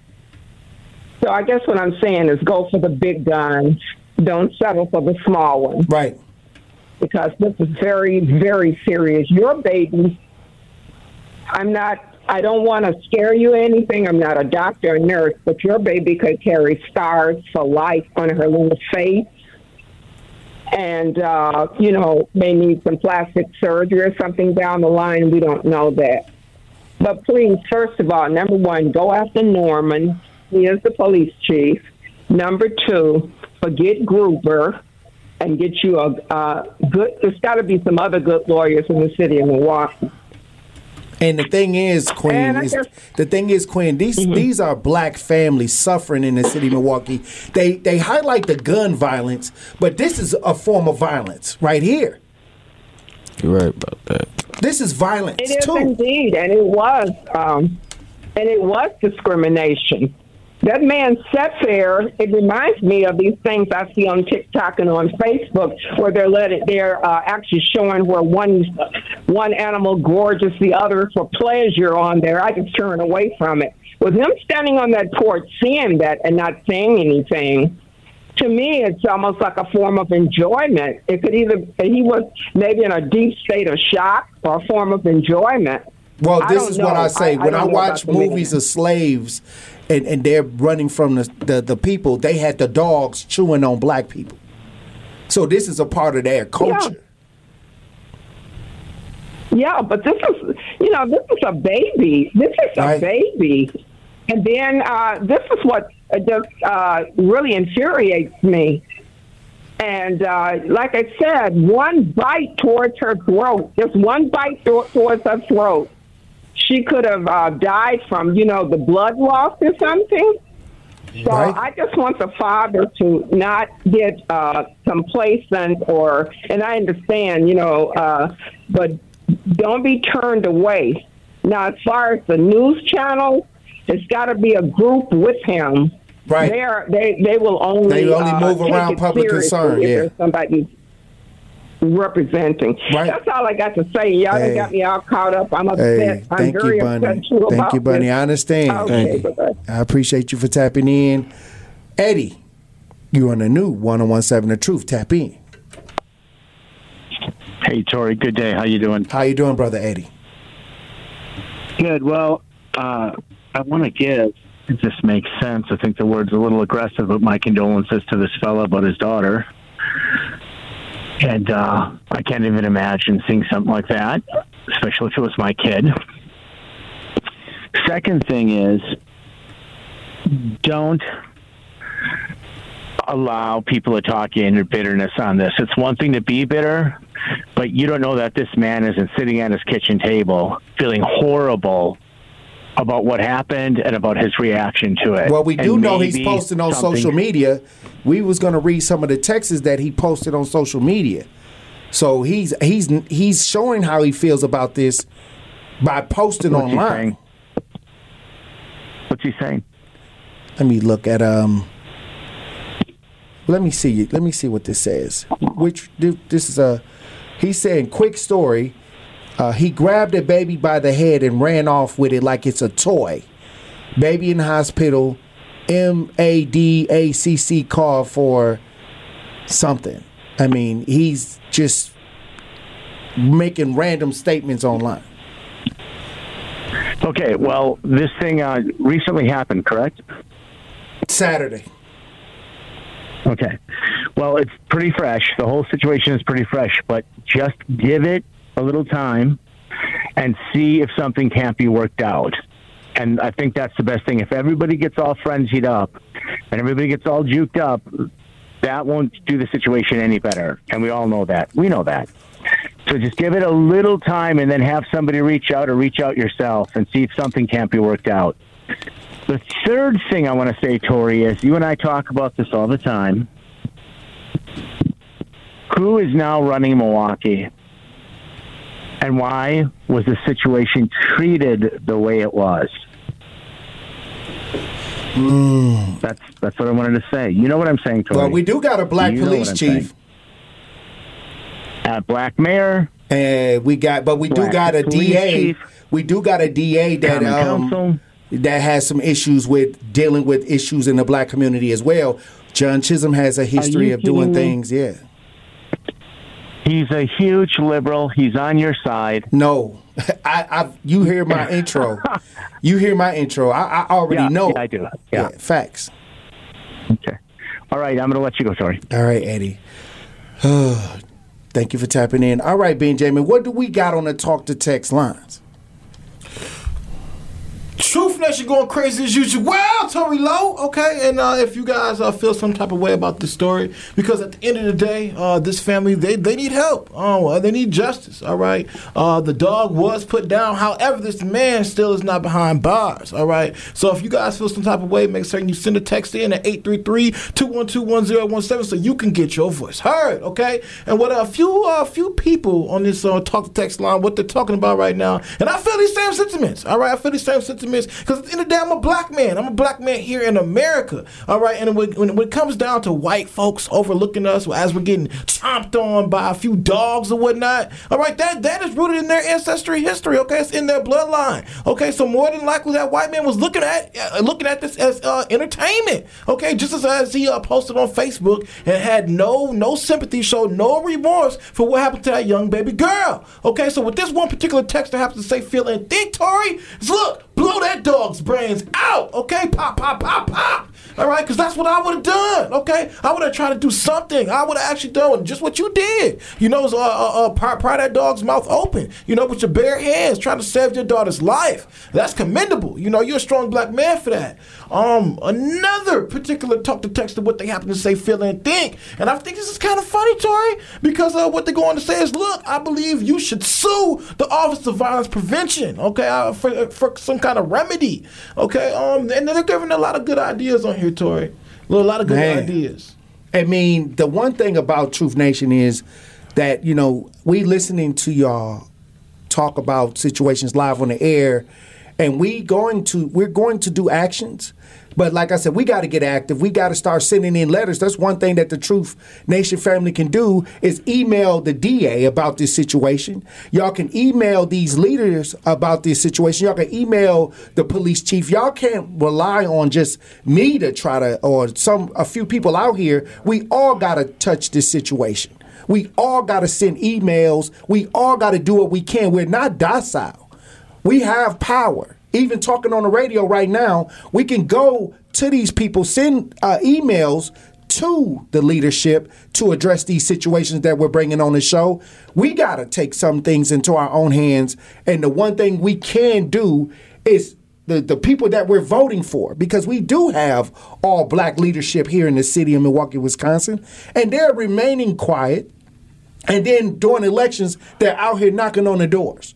So I guess what I'm saying is go for the big guns. Don't settle for the small one. Right. Because this is very, very serious. Your baby, I don't want to scare you or anything. I'm not a doctor or nurse, but your baby could carry scars for life on her little face. And, may need some plastic surgery or something down the line. We don't know that. But please, first of all, number one, go after Norman. He is the police chief. Number two, forget Gruber and get you a good. There's got to be some other good lawyers in the city of Milwaukee. And the thing is, Queen, these are black families suffering in the city of Milwaukee. They highlight the gun violence, but this is a form of violence right here. You're right about that. This is violence, too. It is indeed, and it was discrimination. That man sat there. It reminds me of these things I see on TikTok and on Facebook, where they're actually showing where one animal gorges the other for pleasure on there. I just turn away from it. With him standing on that porch, seeing that and not saying anything, to me, it's almost like a form of enjoyment. It could he was maybe in a deep state of shock or a form of enjoyment. Well, this is what I say. When I watch movies of slaves and they're running from the people, they had the dogs chewing on black people. So this is a part of their culture. Yeah, but this is, this is a baby. This is a baby. And then this is what just really infuriates me. And like I said, one bite towards her throat, just one bite towards her throat. She could have died from, the blood loss or something. So right. I just want the father to not get complacent and I understand, but don't be turned away. Now, as far as the news channel, it's got to be a group with him. Right. They will only move around public concern. Yeah. There's somebody representing. Right. That's all I got to say. Y'all got me all caught up. I'm upset. I'm very upset too. Thank you, Bunny. I understand. Okay, I appreciate you for tapping in. Eddie, you're on the new 101.7 The Truth. Tap in. Hey, Tory. Good day. How you doing? How you doing, brother Eddie? Good. Well, I want to give. It just makes sense. I think the word's a little aggressive, but my condolences to this fellow about his daughter. And I can't even imagine seeing something like that, especially if it was my kid. Second thing is, don't allow people to talk you into bitterness on this. It's one thing to be bitter, but you don't know that this man isn't sitting at his kitchen table feeling horrible about what happened and about his reaction to it. Well, we do know he's posting on social media. We was going to read some of the texts that he posted on social media. So he's showing how he feels about this by posting online. What's he saying? Let me look at let me see. Let me see what this says. Which this is he's saying quick story. He grabbed a baby by the head and ran off with it like it's a toy. Baby in the hospital, MADACC call for something. I mean, he's just making random statements online. Okay, well, this thing recently happened, correct? Saturday. Okay. Well, it's pretty fresh. The whole situation is pretty fresh, but just give it a little time and see if something can't be worked out. And I think that's the best thing. If everybody gets all frenzied up and everybody gets all juked up, that won't do the situation any better. And we all know that. We know that. So just give it a little time and then have somebody reach out or reach out yourself and see if something can't be worked out. The third thing I want to say, Tori, is you and I talk about this all the time. Who is now running Milwaukee? And why was the situation treated the way it was? Mm. That's what I wanted to say. You know what I'm saying, Tori? Well, we do got a black police chief. A black mayor. And we got, but we do got a DA. Chief, we do got a DA that that has some issues with dealing with issues in the black community as well. John Chisholm has a history of doing things. Yeah. He's a huge liberal. He's on your side. No, you hear my intro. You hear my intro. I already know. Yeah, I do. Yeah. Facts. Okay. All right. I'm going to let you go. Sorry. All right, Eddie. Thank you for tapping in. All right, Benjamin, what do we got on the talk to text lines? Truth Nation going crazy as usual. Wow, Tory Lowe. Okay, and if you guys feel some type of way about this story, because at the end of the day, this family, they need help. They need justice, all right? The dog was put down. However, this man still is not behind bars, all right? So if you guys feel some type of way, make certain you send a text in at 833-212-1017 so you can get your voice heard, okay? And what a few people on this talk to text line, what they're talking about right now, and I feel these same sentiments, all right? I feel these same sentiments. Because at the end of the day, I'm a black man. I'm a black man here in America. All right. And when it comes down to white folks overlooking us as we're getting chomped on by a few dogs or whatnot, all right, that is rooted in their ancestry history. Okay. It's in their bloodline. Okay. So more than likely, that white man was looking at this as entertainment. Okay. Just as he posted on Facebook and had no sympathy, showed no remorse for what happened to that young baby girl. Okay. So with this one particular text that happens to say, feel and think, Tory, is look, blow that dog's brains out, okay? Pop, pop, pop, pop. All right, because that's what I would have done, okay? I would have tried to do something. I would have actually done just what you did. You know, pry that dog's mouth open, you know, with your bare hands, trying to save your daughter's life. That's commendable. You know, you're a strong black man for that. Another particular talk to text of what they happen to say, feel, and think. And I think this is kind of funny, Tory, because what they're going to say is, look, I believe you should sue the Office of Violence Prevention, okay, for some kind of remedy, okay? And they're giving a lot of good ideas on here, Tory. A lot of good ideas. I mean, the one thing about Truth Nation is that, you know, we listening to y'all talk about situations live on the air, and we're going to do actions. But like I said, we got to get active. We got to start sending in letters. That's one thing that the Truth Nation family can do is email the DA about this situation. Y'all can email these leaders about this situation. Y'all can email the police chief. Y'all can't rely on just me to try to, or a few people out here. We all got to touch this situation. We all got to send emails. We all got to do what we can. We're not docile. We have power. Even talking on the radio right now, we can go to these people, send emails to the leadership to address these situations that we're bringing on the show. We got to take some things into our own hands. And the one thing we can do is the people that we're voting for, because we do have all black leadership here in the city of Milwaukee, Wisconsin, and they're remaining quiet. And then during elections, they're out here knocking on the doors.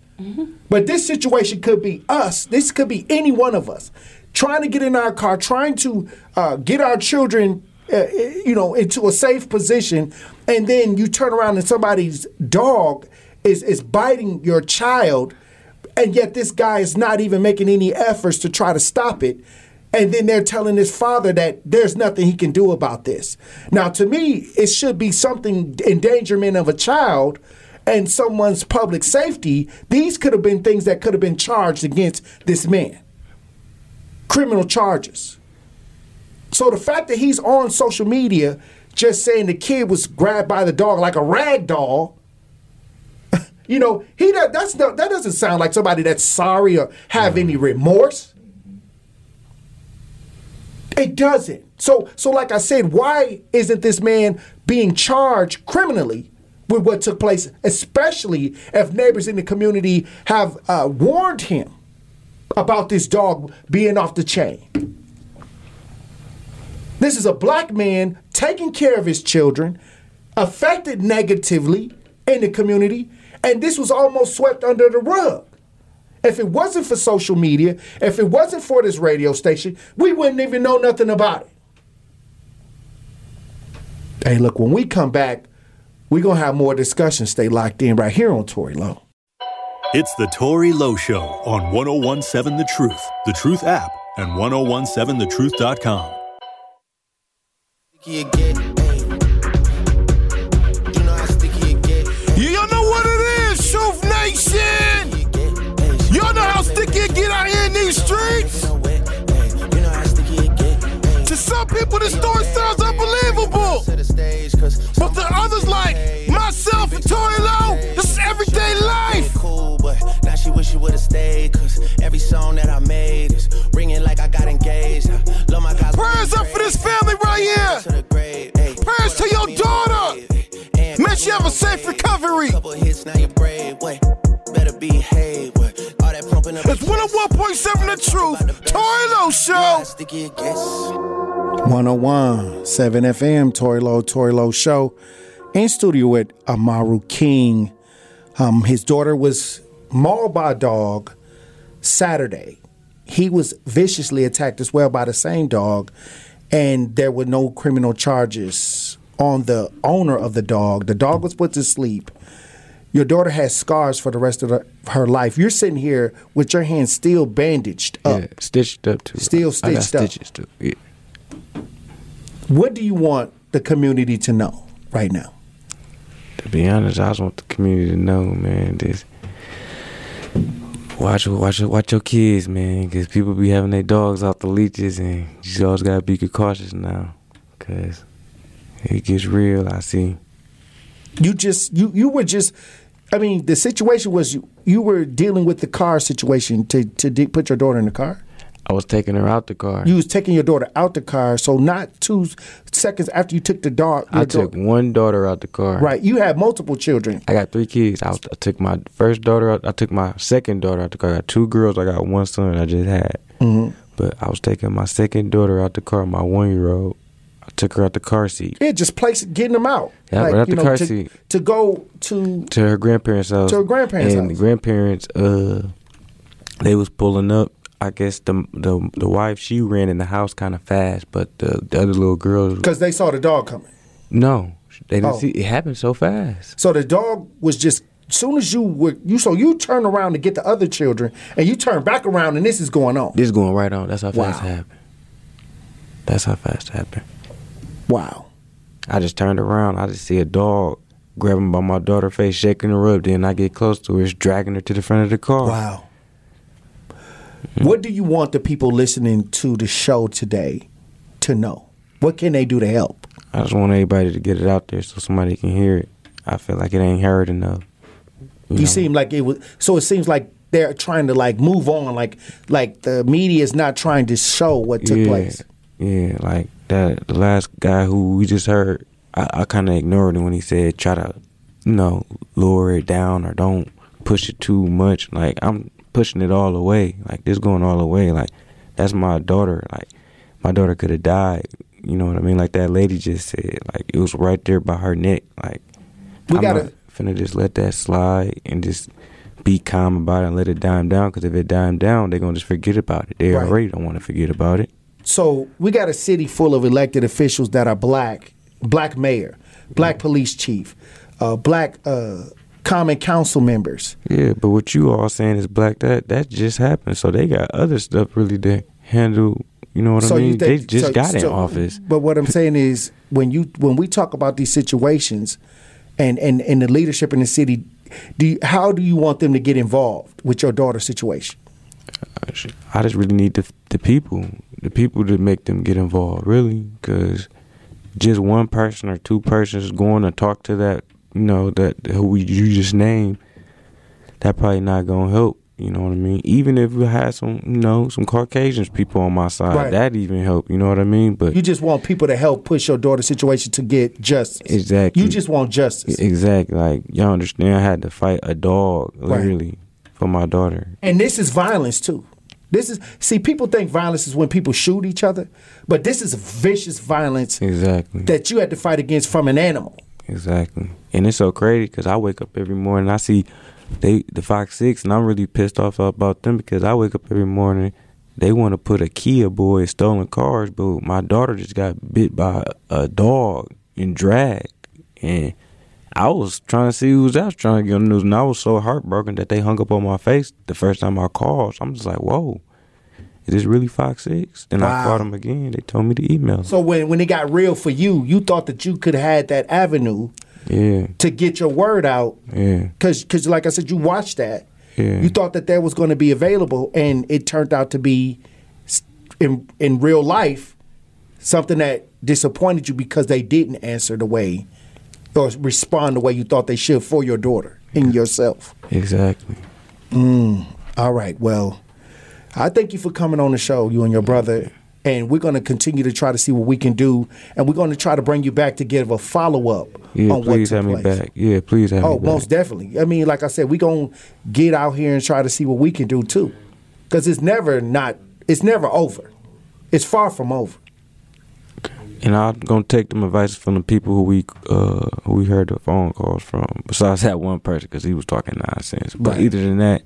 But this situation could be us. This could be any one of us trying to get in our car, trying to get our children, you know, into a safe position. And then you turn around and somebody's dog is biting your child. And yet this guy is not even making any efforts to try to stop it. And then they're telling his father that there's nothing he can do about this. Now, to me, it should be something endangerment of a child and someone's public safety. These could have been things that could have been charged against this man. Criminal charges. So the fact that he's on social media just saying the kid was grabbed by the dog like a rag doll You know, that doesn't sound like somebody that's sorry or have any remorse. It doesn't. So like I said, why isn't this man being charged criminally with what took place, especially if neighbors in the community have warned him about this dog being off the chain? This is a black man taking care of his children, affected negatively in the community, and this was almost swept under the rug. If it wasn't for social media, if it wasn't for this radio station, we wouldn't even know nothing about it. Hey, look, when we come back, we're going to have more discussion. Stay locked in right here on Tory Lowe. It's the Tory Lowe Show on 101.7 The Truth app, and 1017thetruth.com. You know what it is, Truth Nation! Y'all know how sticky it get out here in these streets? To some people, this story sounds unbelievable. But to others like myself and Tory Lowe, this is everyday life. Now she wish she would have stayed, cause every song that I made is ringing like I got engaged. Love my guys. Prayers up for this family right here. Prayers to your daughter. Man, she have a safe recovery. It's 101.7 The Truth, Tory Lowe Show. 101.7 FM, Tory Lowe Show. In studio with Amaru King. His daughter was mauled by a dog Saturday. He was viciously attacked as well by the same dog, and there were no criminal charges on the owner of the dog. The dog was put to sleep. Your daughter has scars for the rest of her life. You're sitting here with your hands still bandaged up. Yeah, stitched up too. Still stitched up. I got stitches too. Yeah. What do you want the community to know right now? To be honest, I just want the community to know, man, this. Watch your kids, man, because people be having their dogs off the leashes, and you always got to be cautious now, because it gets real, I see. The situation was you were dealing with the car situation to put your daughter in the car? I was taking her out the car. You was taking your daughter out the car, so not 2 seconds after you took the dog. I took one daughter out the car. Right. You had multiple children. I got 3 kids. I took my first daughter out. I took my second daughter out the car. I got 2 girls. I got 1 son I just had. Mm-hmm. But I was taking my second daughter out the car, my 1-year-old. I took her out the car seat. Yeah, just getting them out. Yeah, right out the car seat. To go to her grandparents' house. And the grandparents, they was pulling up. I guess the wife, she ran in the house kind of fast, but the other little girls... Because they saw the dog coming? No. They didn't see... It happened so fast. So the dog was just... As soon as you turn around to get the other children, and you turn back around, and this is going on. This is going right on. That's how fast it happened. Wow. I just turned around. I just see a dog grabbing by my daughter's face, shaking her up. Then I get close to her. It's dragging her to the front of the car. Wow. Mm-hmm. What do you want the people listening to the show today to know? What can they do to help? I just want everybody to get it out there so somebody can hear it. I feel like it ain't heard enough. You seem like it was. So it seems like they're trying to move on. Like the media is not trying to show what took place. Yeah, like that. The last guy who we just heard, I kind of ignored him when he said try to, lower it down or don't push it too much. Like I'm pushing it all away, this going all the way, that's my daughter. My daughter could have died, you know what I mean? Like that lady just said, it was right there by her neck. I'm finna just let that slide and just be calm about it and let it dime down, because if it dime down, they're gonna just forget about it. They already don't want to forget about it. So we got a city full of elected officials that are black mayor, black police chief, black common council members. Yeah, but what you all saying is black, that just happened. So they got other stuff really to handle, you know what I mean? They just got in office. But what I'm saying is when we talk about these situations and the leadership in the city, how do you want them to get involved with your daughter's situation? I just really need the people to make them get involved, really, because just one person or two persons going to talk to that who you just named, that probably not gonna help. You know what I mean? Even if we had some, you know, some Caucasian people on my side, right, that even helped. You know what I mean? But you just want people to help push your daughter's situation to get justice. Exactly. You just want justice. Exactly. Like, y'all understand, I had to fight a dog, literally, right, for my daughter. And this is violence, too. See, people think violence is when people shoot each other, but this is vicious violence, exactly, that you had to fight against from an animal. Exactly. And it's so crazy because I wake up every morning, I see the Fox 6, and I'm really pissed off about them because I wake up every morning, they want to put a key aboard stolen cars, but my daughter just got bit by a dog and dragged. And I was trying to see who was out, trying to get on the news, and I was so heartbroken that they hung up on my face the first time I called. So I'm just like, whoa, is this really Fox 6? Then I called them again. They told me to email them. So when it got real for you, you thought that you could have had that avenue. Yeah. To get your word out. Yeah. Because like I said, you watched that. Yeah. You thought that was going to be available, and it turned out to be, in real life, something that disappointed you because they didn't answer the way or respond the way you thought they should for your daughter and yourself. Exactly. All right. Well, I thank you for coming on the show, you and your brother. And we're going to continue to try to see what we can do. And we're going to try to bring you back to give a follow-up on what took place. Yeah, please have me back. Yeah, please have me back. Oh, most definitely. I mean, like I said, we're going to get out here and try to see what we can do, too. Because it's never over. It's far from over. And I'm going to take them advice from the people who we heard the phone calls from, besides that one person, because he was talking nonsense. But either than that,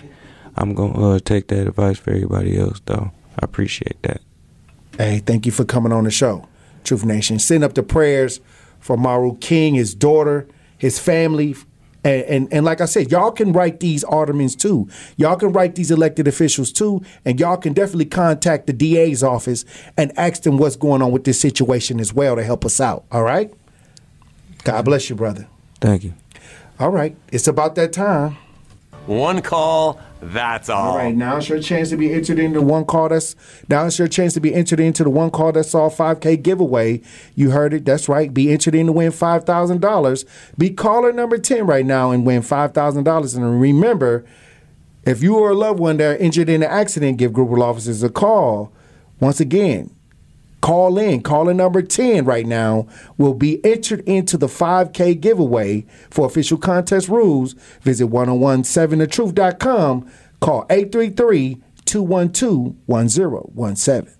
I'm going to take that advice for everybody else, though. I appreciate that. Hey, thank you for coming on the show, Truth Nation. Send up the prayers for Amaru King, his daughter, his family. And like I said, y'all can write these aldermen too. Y'all can write these elected officials too. And y'all can definitely contact the DA's office and ask them what's going on with this situation as well to help us out. All right? God bless you, brother. Thank you. All right. It's about that time. One call, that's all. All right, now it's your chance to be entered into one call. That's all 5K giveaway. You heard it. That's right. Be entered in to win $5,000. Be caller number 10 right now and win $5,000. And remember, if you or a loved one that are injured in an accident, give Group Officers a call. Once again, call in. Caller number 10 right now will be entered into the 5K giveaway. For official contest rules, visit 101.7thetruth.com. Call 833-212-1017.